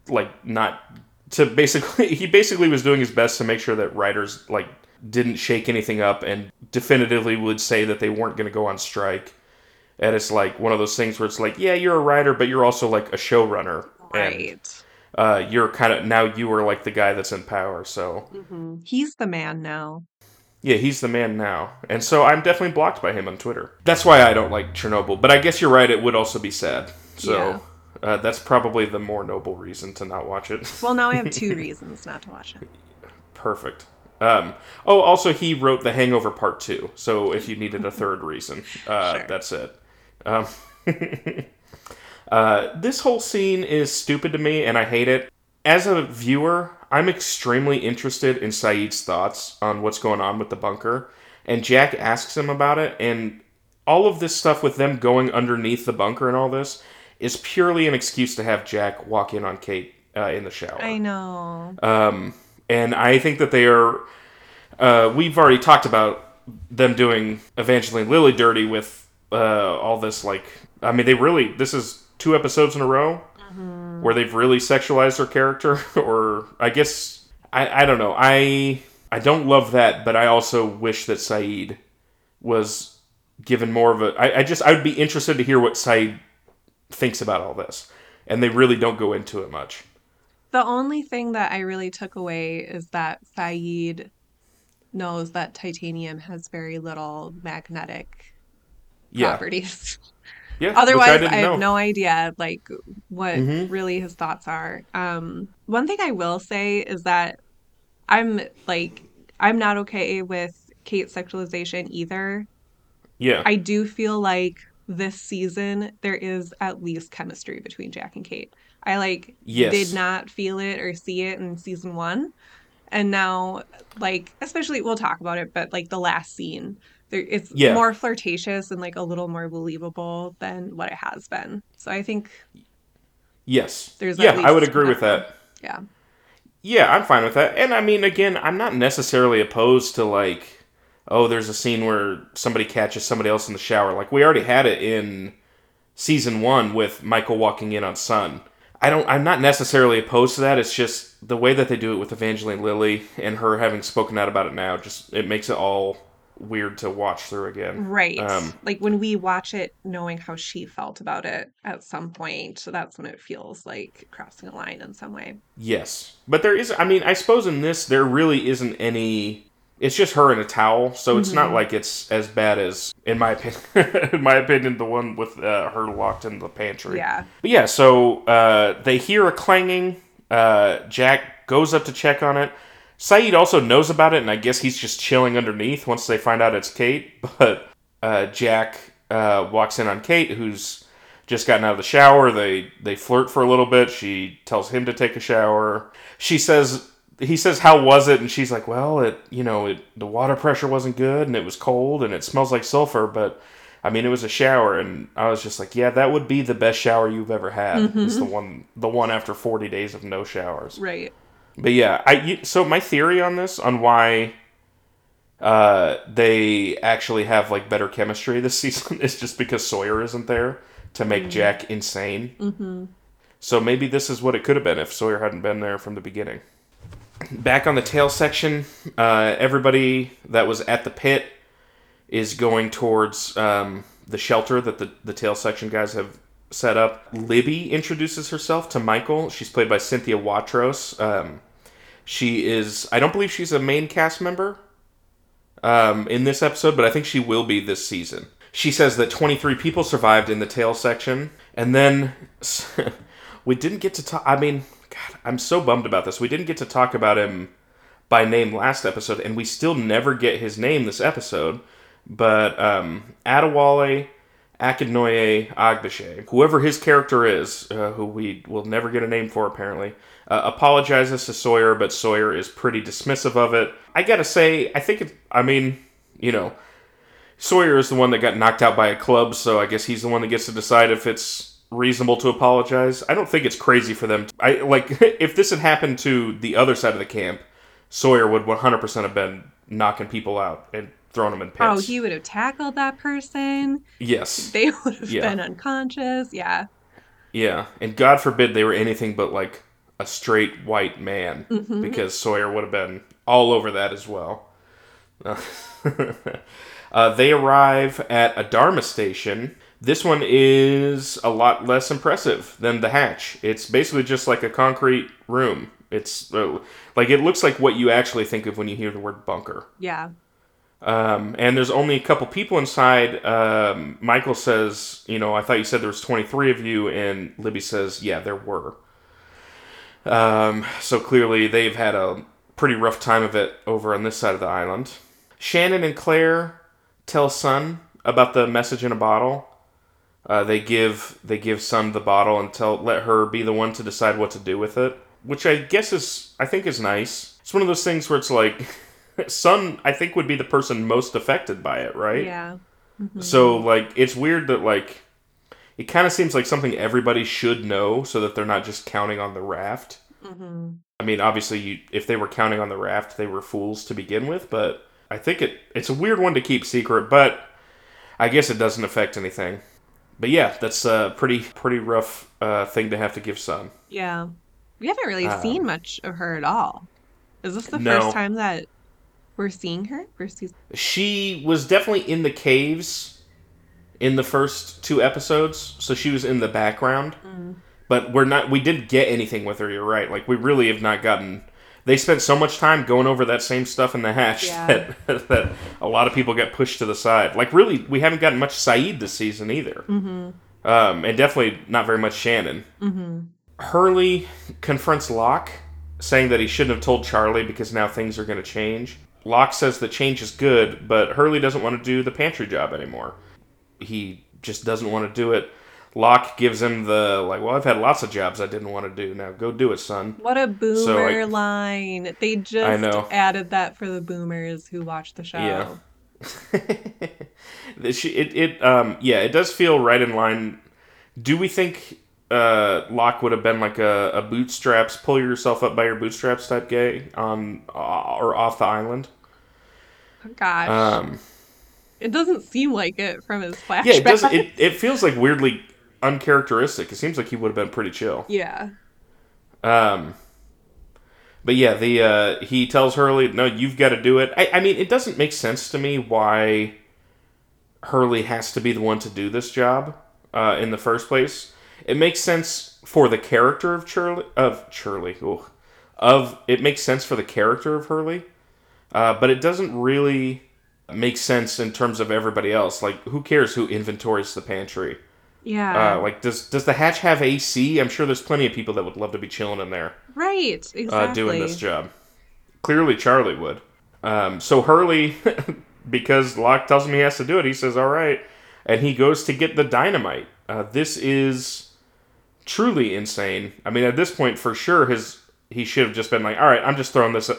like, not to basically he basically was doing his best to make sure that writers, like, didn't shake anything up and definitively would say that they weren't going to go on strike. And it's like one of those things where it's like, yeah, you're a writer, but you're also like a showrunner, right? And, Uh, you're kind of, now you are like the guy that's in power, so. Mm-hmm. He's the man now. Yeah, he's the man now. And so I'm definitely blocked by him on Twitter. That's why I don't like Chernobyl, but I guess you're right, it would also be sad. So yeah. uh, that's probably the more noble reason to not watch it. Well, now I have two reasons not to watch it. Perfect. Um, oh, also he wrote The Hangover Part two, so if you needed a third reason, uh, sure. that's it. Um Uh, this whole scene is stupid to me, and I hate it. As a viewer, I'm extremely interested in Saeed's thoughts on what's going on with the bunker. And Jack asks him about it, and all of this stuff with them going underneath the bunker and all this is purely an excuse to have Jack walk in on Kate uh, in the shower. I know. Um, and I think that they are... Uh, we've already talked about them doing Evangeline Lilly dirty with uh, all this, like... I mean, they really... This is... two episodes in a row mm-hmm. where they've really sexualized her character, or I guess I, I don't know. I I don't love that, but I also wish that Saeed was given more of a I, I just I would be interested to hear what Saeed thinks about all this. And they really don't go into it much. The only thing that I really took away is that Saeed knows that titanium has very little magnetic yeah. properties. Yeah, otherwise, I, I have no idea, like, what mm-hmm. really his thoughts are. Um, one thing I will say is that I'm, like, I'm not okay with Kate's sexualization either. Yeah. I do feel like this season there is at least chemistry between Jack and Kate. I, like, yes. did not feel it or see it in season one. And now, like, especially, we'll talk about it, but, like, the last scene... It's yeah. more flirtatious and, like, a little more believable than what it has been. So I think... Yes. There's yeah, I would agree with that. Yeah. Yeah, I'm fine with that. And, I mean, again, I'm not necessarily opposed to, like, oh, there's a scene where somebody catches somebody else in the shower. Like, we already had it in season one with Michael walking in on Sun. I don't, I'm not necessarily opposed to that. It's just the way that they do it with Evangeline Lilly and her having spoken out about it now, just it makes it all... weird to watch through again. Right. Um, like when we watch it knowing how she felt about it at some point, so that's when it feels like crossing a line in some way. Yes. But there is, I mean, I suppose in this, there really isn't any, It's just her in a towel, so it's mm-hmm. not like it's as bad as, in my opinion, in my opinion, the one with uh, her locked in the pantry. Yeah. But yeah, so uh, they hear a clanging. Uh, Jack goes up to check on it. Saeed also knows about it, and I guess he's just chilling underneath once they find out it's Kate. But uh, Jack uh, walks in on Kate, who's just gotten out of the shower. They they flirt for a little bit. She tells him to take a shower. She says... He says, how was it? And she's like, well, it, you know, it, the water pressure wasn't good and it was cold and it smells like sulfur, but I mean, it was a shower. And I was just like, yeah, that would be the best shower you've ever had. Mm-hmm. It's the one, the one after forty days of no showers. Right. But yeah, I, so my theory on this, on why, uh, they actually have like better chemistry this season is just because Sawyer isn't there to make mm-hmm. Jack insane. Mm-hmm. So maybe this is what it could have been if Sawyer hadn't been there from the beginning. Back on the tail section, uh, everybody that was at the pit is going towards um, the shelter that the, the tail section guys have set up. Libby introduces herself to Michael. She's played by Cynthia Watros. Um, she is, I don't believe she's a main cast member um, in this episode, but I think she will be this season. She says that twenty-three people survived in the tail section. And then we didn't get to talk, I mean... God, I'm so bummed about this. We didn't get to talk about him by name last episode, and we still never get his name this episode. But um, Adewale Akinoye Agbache, whoever his character is, uh, who we will never get a name for apparently, uh, apologizes to Sawyer, but Sawyer is pretty dismissive of it. I gotta say, I think, it, I mean, you know, Sawyer is the one that got knocked out by a club, so I guess he's the one that gets to decide if it's reasonable to apologize. I don't think it's crazy for them to, I like if this had happened to the other side of the camp, Sawyer would one hundred percent have been knocking people out and throwing them in pits. Oh, he would have tackled that person. Yes. They would have yeah. been unconscious. Yeah. Yeah. And God forbid they were anything but like a straight white man mm-hmm. because Sawyer would have been all over that as well. uh, they arrive at a Dharma station. This one is a lot less impressive than the hatch. It's basically just like a concrete room. It's uh, like it looks like what you actually think of when you hear the word bunker. Yeah. Um, and there's only a couple people inside. Um, Michael says, you know, I thought you said there was twenty-three of you. And Libby says, yeah, there were. Um, so clearly they've had a pretty rough time of it over on this side of the island. Shannon and Claire tell Sun about the message in a bottle. Uh, they give they give Sun the bottle and tell let her be the one to decide what to do with it, which I guess is I think is nice. It's one of those things where it's like Sun I think would be the person most affected by it, right? Yeah. Mm-hmm. So like it's weird that like it kind of seems like something everybody should know so that they're not just counting on the raft. Mm-hmm. I mean, obviously, you, if they were counting on the raft, they were fools to begin with. But I think it it's a weird one to keep secret, but I guess it doesn't affect anything. But yeah, that's a pretty pretty rough uh, thing to have to give Sun. Yeah. We haven't really um, seen much of her at all. Is this the no. first time that we're seeing her? We're see- she was definitely in the caves in the first two episodes, so she was in the background. Mm. But we're not, we didn't get anything with her, you're right. Like, we really have not gotten... They spent so much time going over that same stuff in the hatch yeah. that, that a lot of people get pushed to the side. Like, really, we haven't gotten much Saeed this season either. Mm-hmm. Um, and definitely not very much Shannon. Mm-hmm. Hurley confronts Locke, saying that he shouldn't have told Charlie because now things are going to change. Locke says the change is good, but Hurley doesn't want to do the pantry job anymore. He just doesn't want to do it. Locke gives him the, like, well, I've had lots of jobs I didn't want to do. Now go do it, son. What a boomer so, like, line. They just added that for the boomers who watch the show. Yeah. it, it, um, yeah, it does feel right in line. Do we think uh, Locke would have been like a, a bootstraps, pull yourself up by your bootstraps type gay on um, or off the island? Oh, gosh. Um, it doesn't seem like it from his flashback. Yeah, it doesn't. It, it feels like weirdly... uncharacteristic. It seems like he would have been pretty chill. Yeah. Um. But yeah, the uh, he tells Hurley, "No, you've got to do it." I, I mean, it doesn't make sense to me why Hurley has to be the one to do this job uh, in the first place. It makes sense for the character of Charlie. Of Charlie. Ooh, of it makes sense for the character of Hurley. Uh, but it doesn't really make sense in terms of everybody else. Like, who cares who inventories the pantry? Yeah. Uh, like, does does the hatch have A C? I'm sure there's plenty of people that would love to be chilling in there. Right, exactly. Uh, doing this job. Clearly Charlie would. Um, so Hurley, because Locke tells him he has to do it, he says, all right. And he goes to get the dynamite. Uh, this is truly insane. I mean, at this point, for sure, his he should have just been like, all right, I'm just throwing this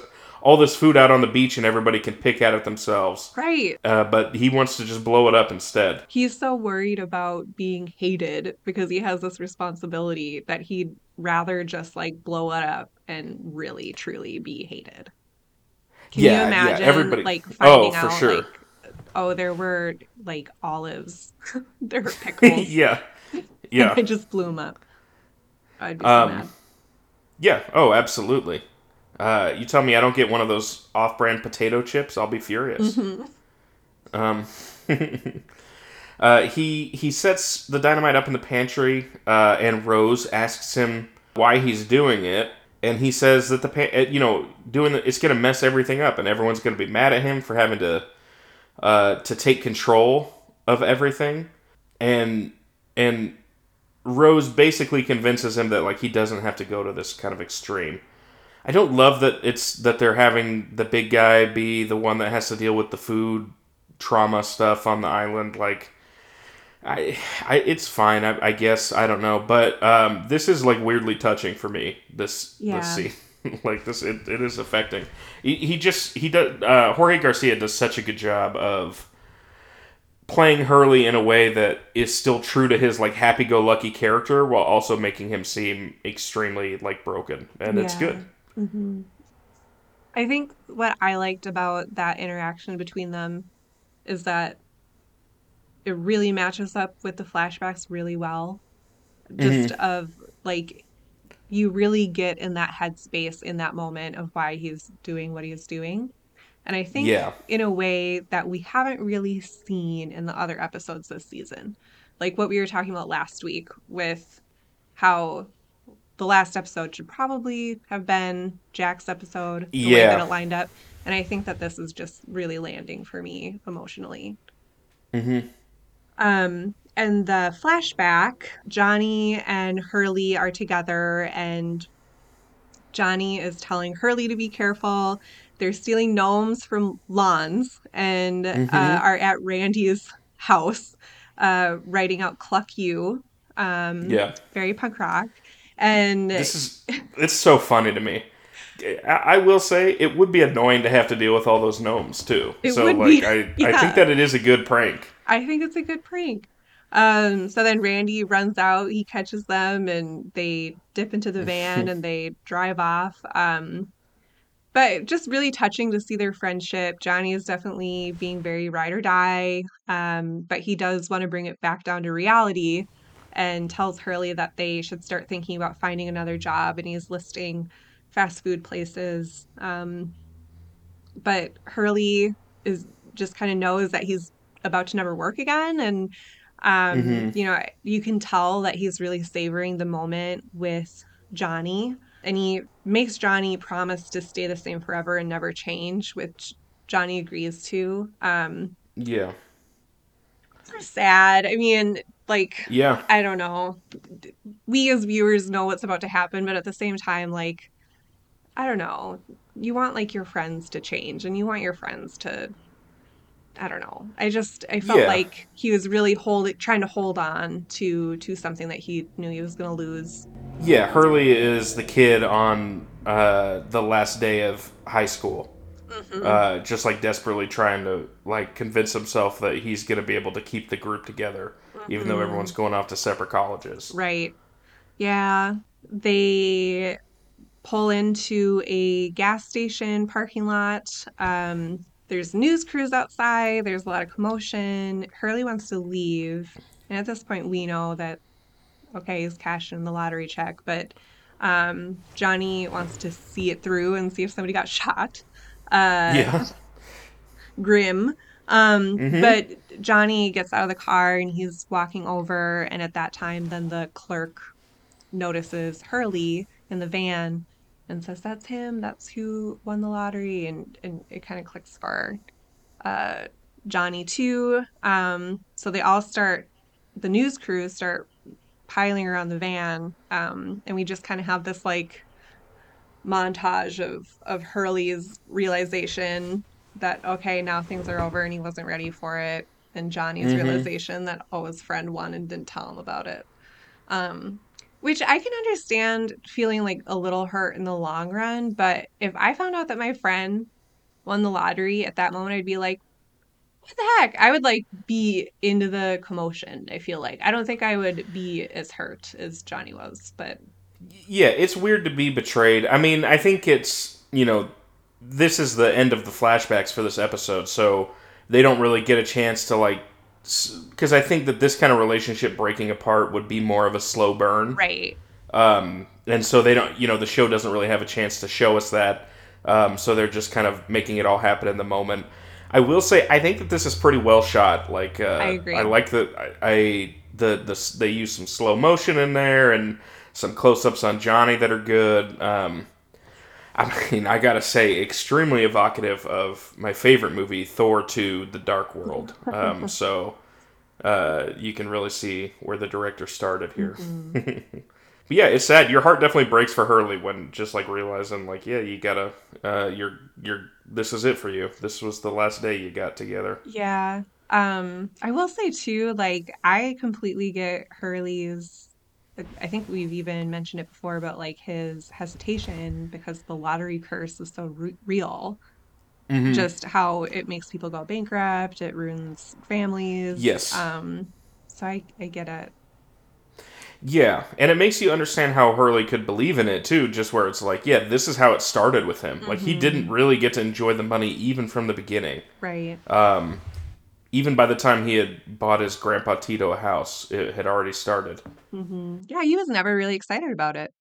all this food out on the beach and everybody can pick at it themselves. Right. Uh, but he wants to just blow it up instead. He's so worried about being hated because he has this responsibility that he'd rather just, like, blow it up and really, truly be hated. Can yeah, you imagine, yeah, everybody... like, finding oh, for out, sure. like, oh, there were, like, olives. There were pickles. yeah. Yeah. And I just blew them up. I'd be so um, mad. Yeah. Oh, absolutely. Uh, you tell me I don't get one of those off-brand potato chips, I'll be furious. Mm-hmm. Um, uh, he he sets the dynamite up in the pantry, uh, and Rose asks him why he's doing it. And he says that the pan- you know doing the, it's going to mess everything up, and everyone's going to be mad at him for having to uh, to take control of everything. And and Rose basically convinces him that, like, he doesn't have to go to this kind of extreme. I don't love that it's that they're having the big guy be the one that has to deal with the food trauma stuff on the island. Like, I, I it's fine, I, I guess. I don't know, but um, this is, like, weirdly touching for me. This yeah. this scene, like this, it, it is affecting. He, he just he does. Uh, Jorge Garcia does such a good job of playing Hurley in a way that is still true to his, like, happy-go-lucky character, while also making him seem extremely, like, broken, and yeah. it's good. Mm-hmm. I think what I liked about that interaction between them is that it really matches up with the flashbacks really well. Just mm-hmm. of, like, you really get in that headspace in that moment of why he's doing what he's doing. And I think yeah. in a way that we haven't really seen in the other episodes this season. Like what we were talking about last week with how the last episode should probably have been Jack's episode, the yeah. way that it lined up. And I think that this is just really landing for me emotionally. Mm-hmm. Um, and the flashback, Johnny and Hurley are together, and Johnny is telling Hurley to be careful. They're stealing gnomes from lawns and mm-hmm. uh, are at Randy's house uh, writing out Cluck You. Um, yeah. Very punk rock. And this is it's so funny to me. I, I will say it would be annoying to have to deal with all those gnomes, too. It so, would like, be, I, yeah. I think that it is a good prank. I think it's a good prank. Um, so then Randy runs out, he catches them, and they dip into the van and they drive off. Um, but just really touching to see their friendship. Johnny is definitely being very ride or die, um, but he does want to bring it back down to reality. And tells Hurley that they should start thinking about finding another job, and he's listing fast food places. Um, but Hurley is just kind of knows that he's about to never work again, and um, mm-hmm. you know you can tell that he's really savoring the moment with Johnny, and he makes Johnny promise to stay the same forever and never change, which Johnny agrees to. Um, yeah, it's sad. I mean. Like, yeah. I don't know. We as viewers know what's about to happen, but at the same time, like, I don't know. You want, like, your friends to change, and you want your friends to, I don't know. I just, I felt yeah. like he was really hold, trying to hold on to, to something that he knew he was going to lose. Yeah, Hurley is the kid on uh, the last day of high school. Mm-hmm. Uh, just, like, desperately trying to, like, convince himself that he's going to be able to keep the group together. Even though everyone's going off to separate colleges. Right. Yeah. They pull into a gas station parking lot. Um, there's news crews outside. There's a lot of commotion. Hurley wants to leave. And at this point, we know that, okay, he's cashing the lottery check. But um, Johnny wants to see it through and see if somebody got shot. Uh, yeah. Grim. Um, mm-hmm. But Johnny gets out of the car and he's walking over, and at that time then the clerk notices Hurley in the van and says, that's him, that's who won the lottery, and, and it kind of clicks for uh, Johnny too. Um, so they all start, the news crews start piling around the van, um, and we just kind of have this like montage of, of Hurley's realization that, okay, now things are over and he wasn't ready for it, and Johnny's mm-hmm. realization that, oh, his friend won and didn't tell him about it. Um, which I can understand feeling like a little hurt in the long run, but if I found out that my friend won the lottery at that moment, I'd be like, what the heck? I would like be into the commotion, I feel like. I don't think I would be as hurt as Johnny was, but... Yeah, it's weird to be betrayed. I mean, I think it's, you know, this is the end of the flashbacks for this episode, so they don't really get a chance to, like... Because I think that this kind of relationship breaking apart would be more of a slow burn. Right. Um, and so they don't, you know, the show doesn't really have a chance to show us that. Um, so they're just kind of making it all happen in the moment. I will say, I think that this is pretty well shot. Like, uh, I agree. I like that I, I the, the they use some slow motion in there and some close-ups on Johnny that are good. Um, I mean, I gotta say, extremely evocative of my favorite movie, Thor two, The Dark World. Um, so uh, you can really see where the director started here. Mm-hmm. But yeah, it's sad. Your heart definitely breaks for Hurley when just like realizing, like, yeah, you gotta, uh, you're, you're, this is it for you. This was the last day you got together. Yeah. Um, I will say too, like, I completely get Hurley's. I think we've even mentioned it before about like his hesitation because the lottery curse is so re- real. Mm-hmm. Just how it makes people go bankrupt, it ruins families. Yes. Um. So I I get it. Yeah, and it makes you understand how Hurley could believe in it, too, just where it's like, yeah, this is how it started with him. Mm-hmm. Like, he didn't really get to enjoy the money even from the beginning. Right. Um, even by the time he had bought his Grandpa Tito a house, it had already started. Mm-hmm. Yeah, he was never really excited about it.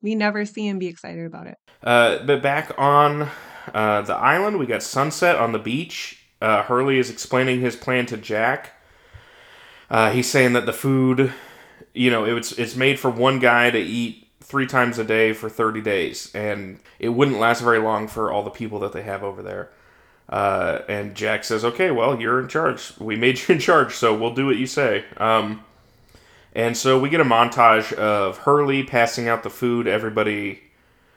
We never see him be excited about it. Uh, but back on uh, the island, we got sunset on the beach. Uh, Hurley is explaining his plan to Jack. Uh, he's saying that the food... You know, it's it's made for one guy to eat three times a day for thirty days. And it wouldn't last very long for all the people that they have over there. Uh, and Jack says, okay, well, you're in charge. We made you in charge, so we'll do what you say. Um, and so we get a montage of Hurley passing out the food, everybody,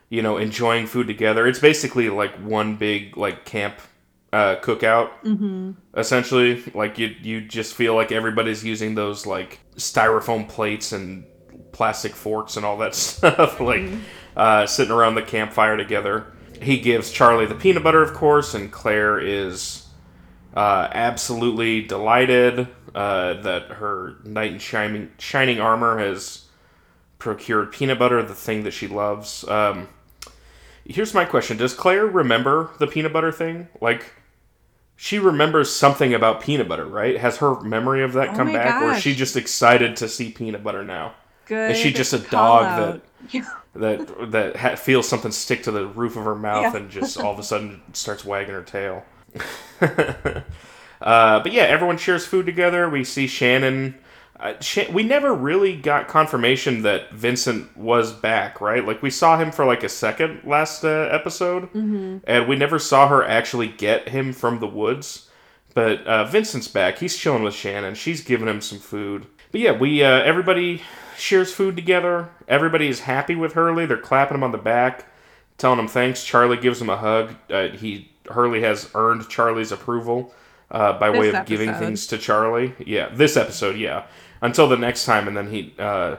you know, enjoying food together. It's basically like one big, like, camp uh, cookout, mm-hmm. essentially. Like, you you just feel like everybody's using those, like... styrofoam plates and plastic forks and all that stuff, like uh, sitting around the campfire together. He gives Charlie the peanut butter, of course, and Claire is uh, absolutely delighted uh, that her knight in shining, shining armor has procured peanut butter, the thing that she loves. Um, here's my question. Does Claire remember the peanut butter thing? Like... She remembers something about peanut butter, right? Has her memory of that oh come back? Gosh. Or is she just excited to see peanut butter now? Good. Is she just a dog out. that yeah. that that ha- feels something stick to the roof of her mouth yeah. and just all of a sudden starts wagging her tail? uh, but yeah, everyone shares food together. We see Shannon. Uh, Shan- we never really got confirmation that Vincent was back, right? Like, we saw him for, like, a second last uh, episode, mm-hmm. and we never saw her actually get him from the woods. But uh, Vincent's back. He's chilling with Shannon. She's giving him some food. But yeah, we uh, everybody shares food together. Everybody is happy with Hurley. They're clapping him on the back, telling him thanks. Charlie gives him a hug. Uh, he Hurley has earned Charlie's approval uh, by this way of episode. giving things to Charlie. Yeah, this episode, yeah. Until the next time, and then he, uh,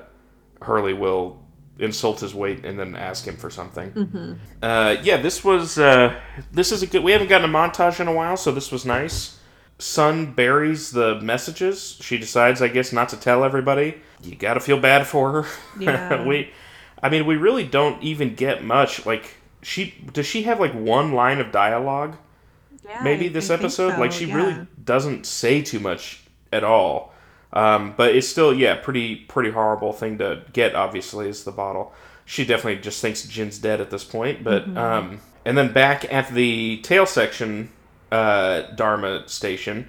Hurley will insult his weight and then ask him for something. Mm-hmm. Uh, yeah, this was, uh, this is a good, we haven't gotten a montage in a while, so this was nice. Sun buries the messages. She decides, I guess, not to tell everybody. You gotta feel bad for her. Yeah. we, I mean, we really don't even get much, like, she, does she have, like, one line of dialogue? Yeah, Maybe this I episode? So, like, she yeah. really doesn't say too much at all. Um, but it's still, yeah, pretty pretty horrible thing to get, obviously, is the bottle. She definitely just thinks Jin's dead at this point. But mm-hmm. um, and then back at the tail section, uh, Dharma Station,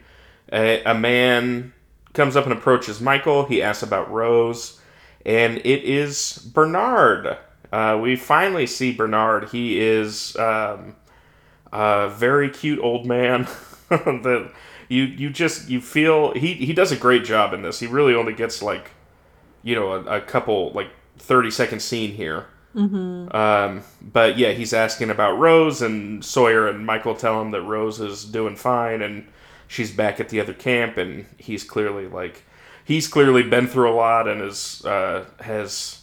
a, a man comes up and approaches Michael. He asks about Rose. And it is Bernard. Uh, we finally see Bernard. He is um, a very cute old man that you you just you feel he he does a great job in this. He really only gets like you know a, a couple like thirty second scene here. Mm-hmm. Um, but yeah, he's asking about Rose, and Sawyer and Michael tell him that Rose is doing fine and she's back at the other camp, and he's clearly like he's clearly been through a lot and is uh, has.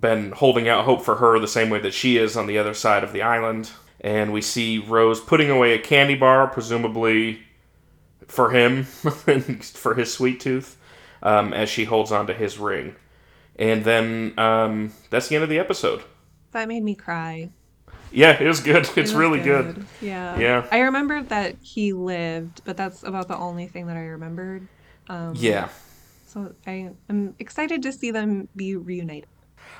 been holding out hope for her the same way that she is on the other side of the island. And we see Rose putting away a candy bar, presumably for him, for his sweet tooth, um, as she holds onto his ring. And then um, that's the end of the episode. That made me cry. Yeah, it was good. It's it was really good. good. Yeah. Yeah. I remembered that he lived, but that's about the only thing that I remembered. Um, yeah. So I, I'm excited to see them be reunited.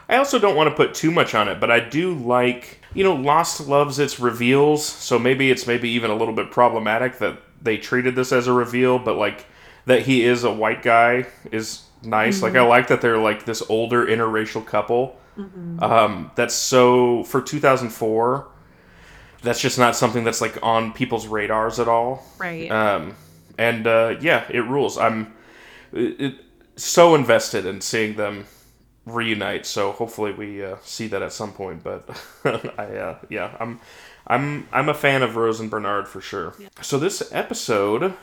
I also don't want to put too much on it, but I do like, you know, Lost loves its reveals, so maybe it's maybe even a little bit problematic that they treated this as a reveal, but, like, that he is a white guy is nice. Mm-hmm. Like, I like that they're, like, this older interracial couple. Mm-hmm. Um, that's so, for two thousand four, that's just not something that's, like, on people's radars at all. Right. Um, and, uh, yeah, it rules. I'm it, it, so invested in seeing them reunite, so hopefully we uh, see that at some point, but I uh, yeah I'm I'm I'm a fan of Rose and Bernard for sure. Yeah. So this episode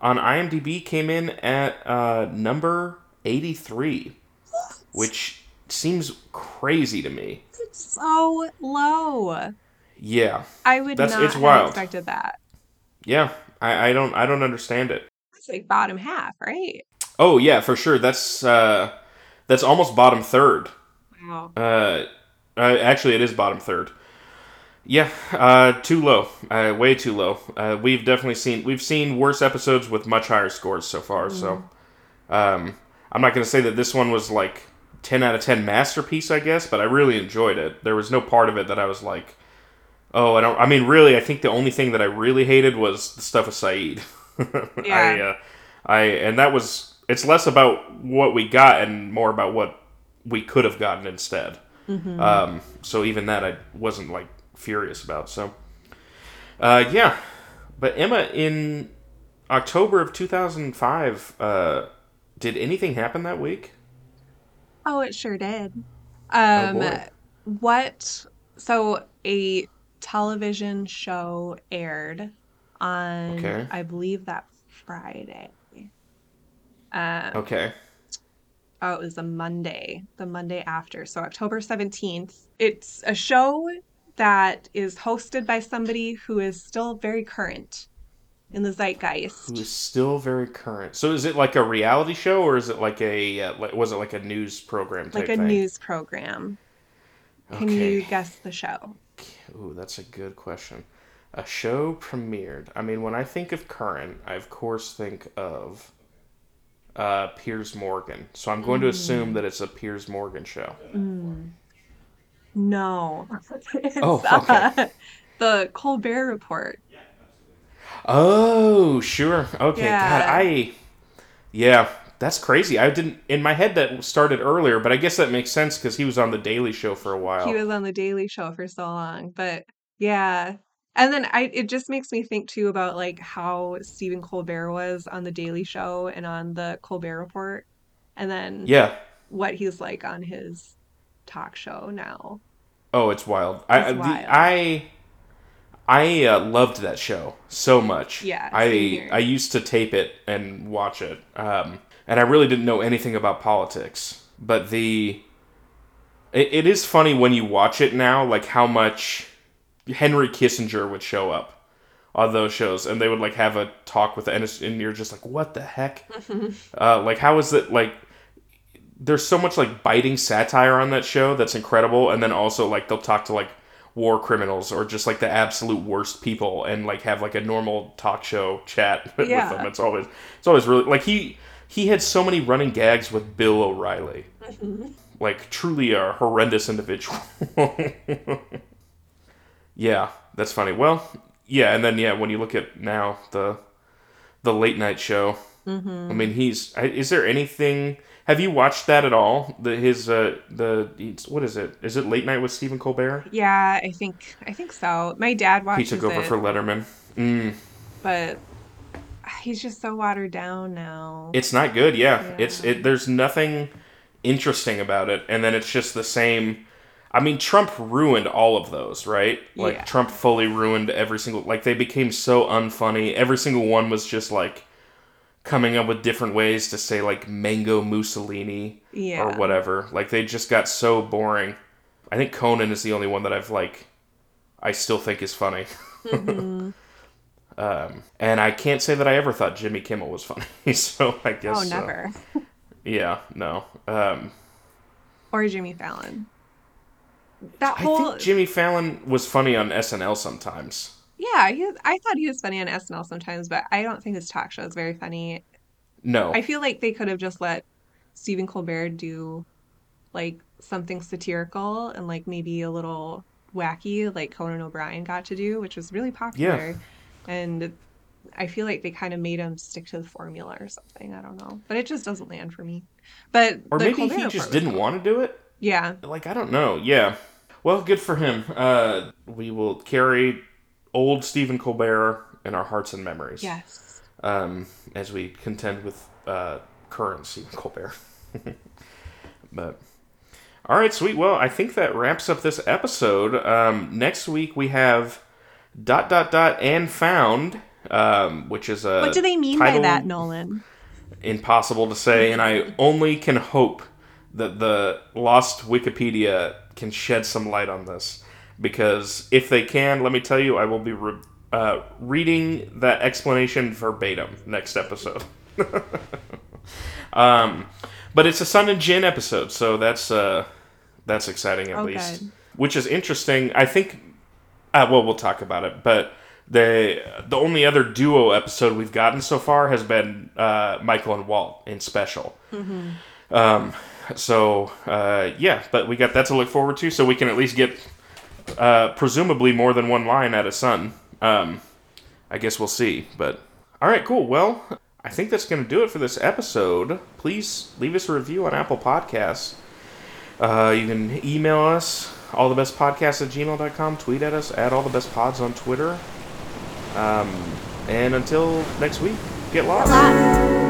on IMDb came in at uh, number eighty-three, what? Which seems crazy to me. It's so low. Yeah. I would That's, not it's have wild. expected that. Yeah. I, I don't I don't understand it. It's like bottom half, right? Oh yeah, for sure. That's uh That's almost bottom third. Wow. Uh, uh, actually, it is bottom third. Yeah, uh, too low. Uh, way too low. Uh, we've definitely seen we've seen worse episodes with much higher scores so far. Mm. So, um, I'm not going to say that this one was like ten out of ten masterpiece, I guess, but I really enjoyed it. There was no part of it that I was like, oh, I don't. I mean, really, I think the only thing that I really hated was the stuff with Saeed. Yeah. I, uh, I and that was. It's less about what we got and more about what we could have gotten instead. Mm-hmm. Um, so even that I wasn't, like, furious about. So, uh, yeah. But Emma, in October of two thousand five, uh, did anything happen that week? Oh, it sure did. Um, oh what? So a television show aired on, okay. I believe, that Friday. Um, okay. Oh, it was a Monday, the Monday after. So October seventeenth. It's a show that is hosted by somebody who is still very current in the zeitgeist. Who is still very current. So is it like a reality show or is it like a, uh, like, was it like a news program type Like a thing? news program. Can okay. you guess the show? Ooh, that's a good question. A show premiered. I mean, when I think of current, I of course think of... Uh, Piers Morgan. So I'm going mm. to assume that it's a Piers Morgan show. Mm. No. It's, oh, okay. Uh, the Colbert Report. Oh, sure. Okay. Yeah. God, I. Yeah, that's crazy. I didn't in my head that started earlier, but I guess that makes sense because he was on The Daily Show for a while. He was on The Daily Show for so long, but yeah. And then I, it just makes me think, too, about, like, how Stephen Colbert was on The Daily Show and on The Colbert Report. And then yeah. what he's like on his talk show now. Oh, it's wild. It's I, wild. The, I I uh, loved that show so much. Yeah. I, I used to tape it and watch it. Um, and I really didn't know anything about politics. But the... It, it is funny when you watch it now, like, how much... Henry Kissinger would show up on those shows, and they would, like, have a talk with the... And you're just like, what the heck? uh, like, how is it, like... There's so much, like, biting satire on that show that's incredible, and then also, like, they'll talk to, like, war criminals or just, like, the absolute worst people and, like, have, like, a normal talk show chat yeah. with them. It's always... It's always really... Like, he, he had so many running gags with Bill O'Reilly. Like, truly a horrendous individual. Yeah, that's funny. Well, yeah, and then, yeah, when you look at now, the the late night show, mm-hmm. I mean, he's... Is there anything... Have you watched that at all? The his uh the what is it? Is it Late Night with Stephen Colbert? Yeah, I think I think so. My dad watches it. He took over it, for Letterman. Mm. But he's just so watered down now. It's not good. Yeah, yeah. it's it. There's nothing interesting about it, and then it's just the same. I mean, Trump ruined all of those, right? Like yeah. Trump fully ruined every single. Like they became so unfunny. Every single one was just like coming up with different ways to say like Mango Mussolini yeah. or whatever. Like they just got so boring. I think Conan is the only one that I've like, I still think is funny. Mm-hmm. um, and I can't say that I ever thought Jimmy Kimmel was funny. So I guess. Oh, never. Uh, yeah, no. Um, or Jimmy Fallon. That whole... I think Jimmy Fallon was funny on S N L sometimes. Yeah, he, I thought he was funny on S N L sometimes, but I don't think his talk show is very funny. No. I feel like they could have just let Stephen Colbert do, like, something satirical and, like, maybe a little wacky, like Conan O'Brien got to do, which was really popular. Yeah. And I feel like they kind of made him stick to the formula or something. I don't know. But it just doesn't land for me. But Or maybe Colbert he just didn't want to do it? Yeah. Like, I don't know. Yeah. Well, good for him. Uh, we will carry... old Stephen Colbert in our hearts and memories. Yes. Um, as we contend with uh, current Stephen Colbert. But, all right, sweet. Well, I think that wraps up this episode. Um, next week we have dot, dot, dot, and found, um, which is a What do they mean by that, Nolan? Impossible to say, and I only can hope that the Lost Wikipedia can shed some light on this. Because if they can, let me tell you, I will be re- uh, reading that explanation verbatim next episode. um, but it's a Sun and Jin episode, so that's uh, that's exciting at oh, least. Good. Which is interesting. I think, uh, well, we'll talk about it, but the, the only other duo episode we've gotten so far has been uh, Michael and Walt in Special. Mm-hmm. Um, so, uh, yeah, but we got that to look forward to, so we can at least get... Uh, presumably more than one line out of Sun. Um, I guess we'll see. But all right, cool. Well, I think that's going to do it for this episode. Please leave us a review on Apple Podcasts. Uh, you can email us, allthebestpodcasts at gmail dot com. Tweet at us, at allthebestpods on Twitter. Um, and until next week, get lost.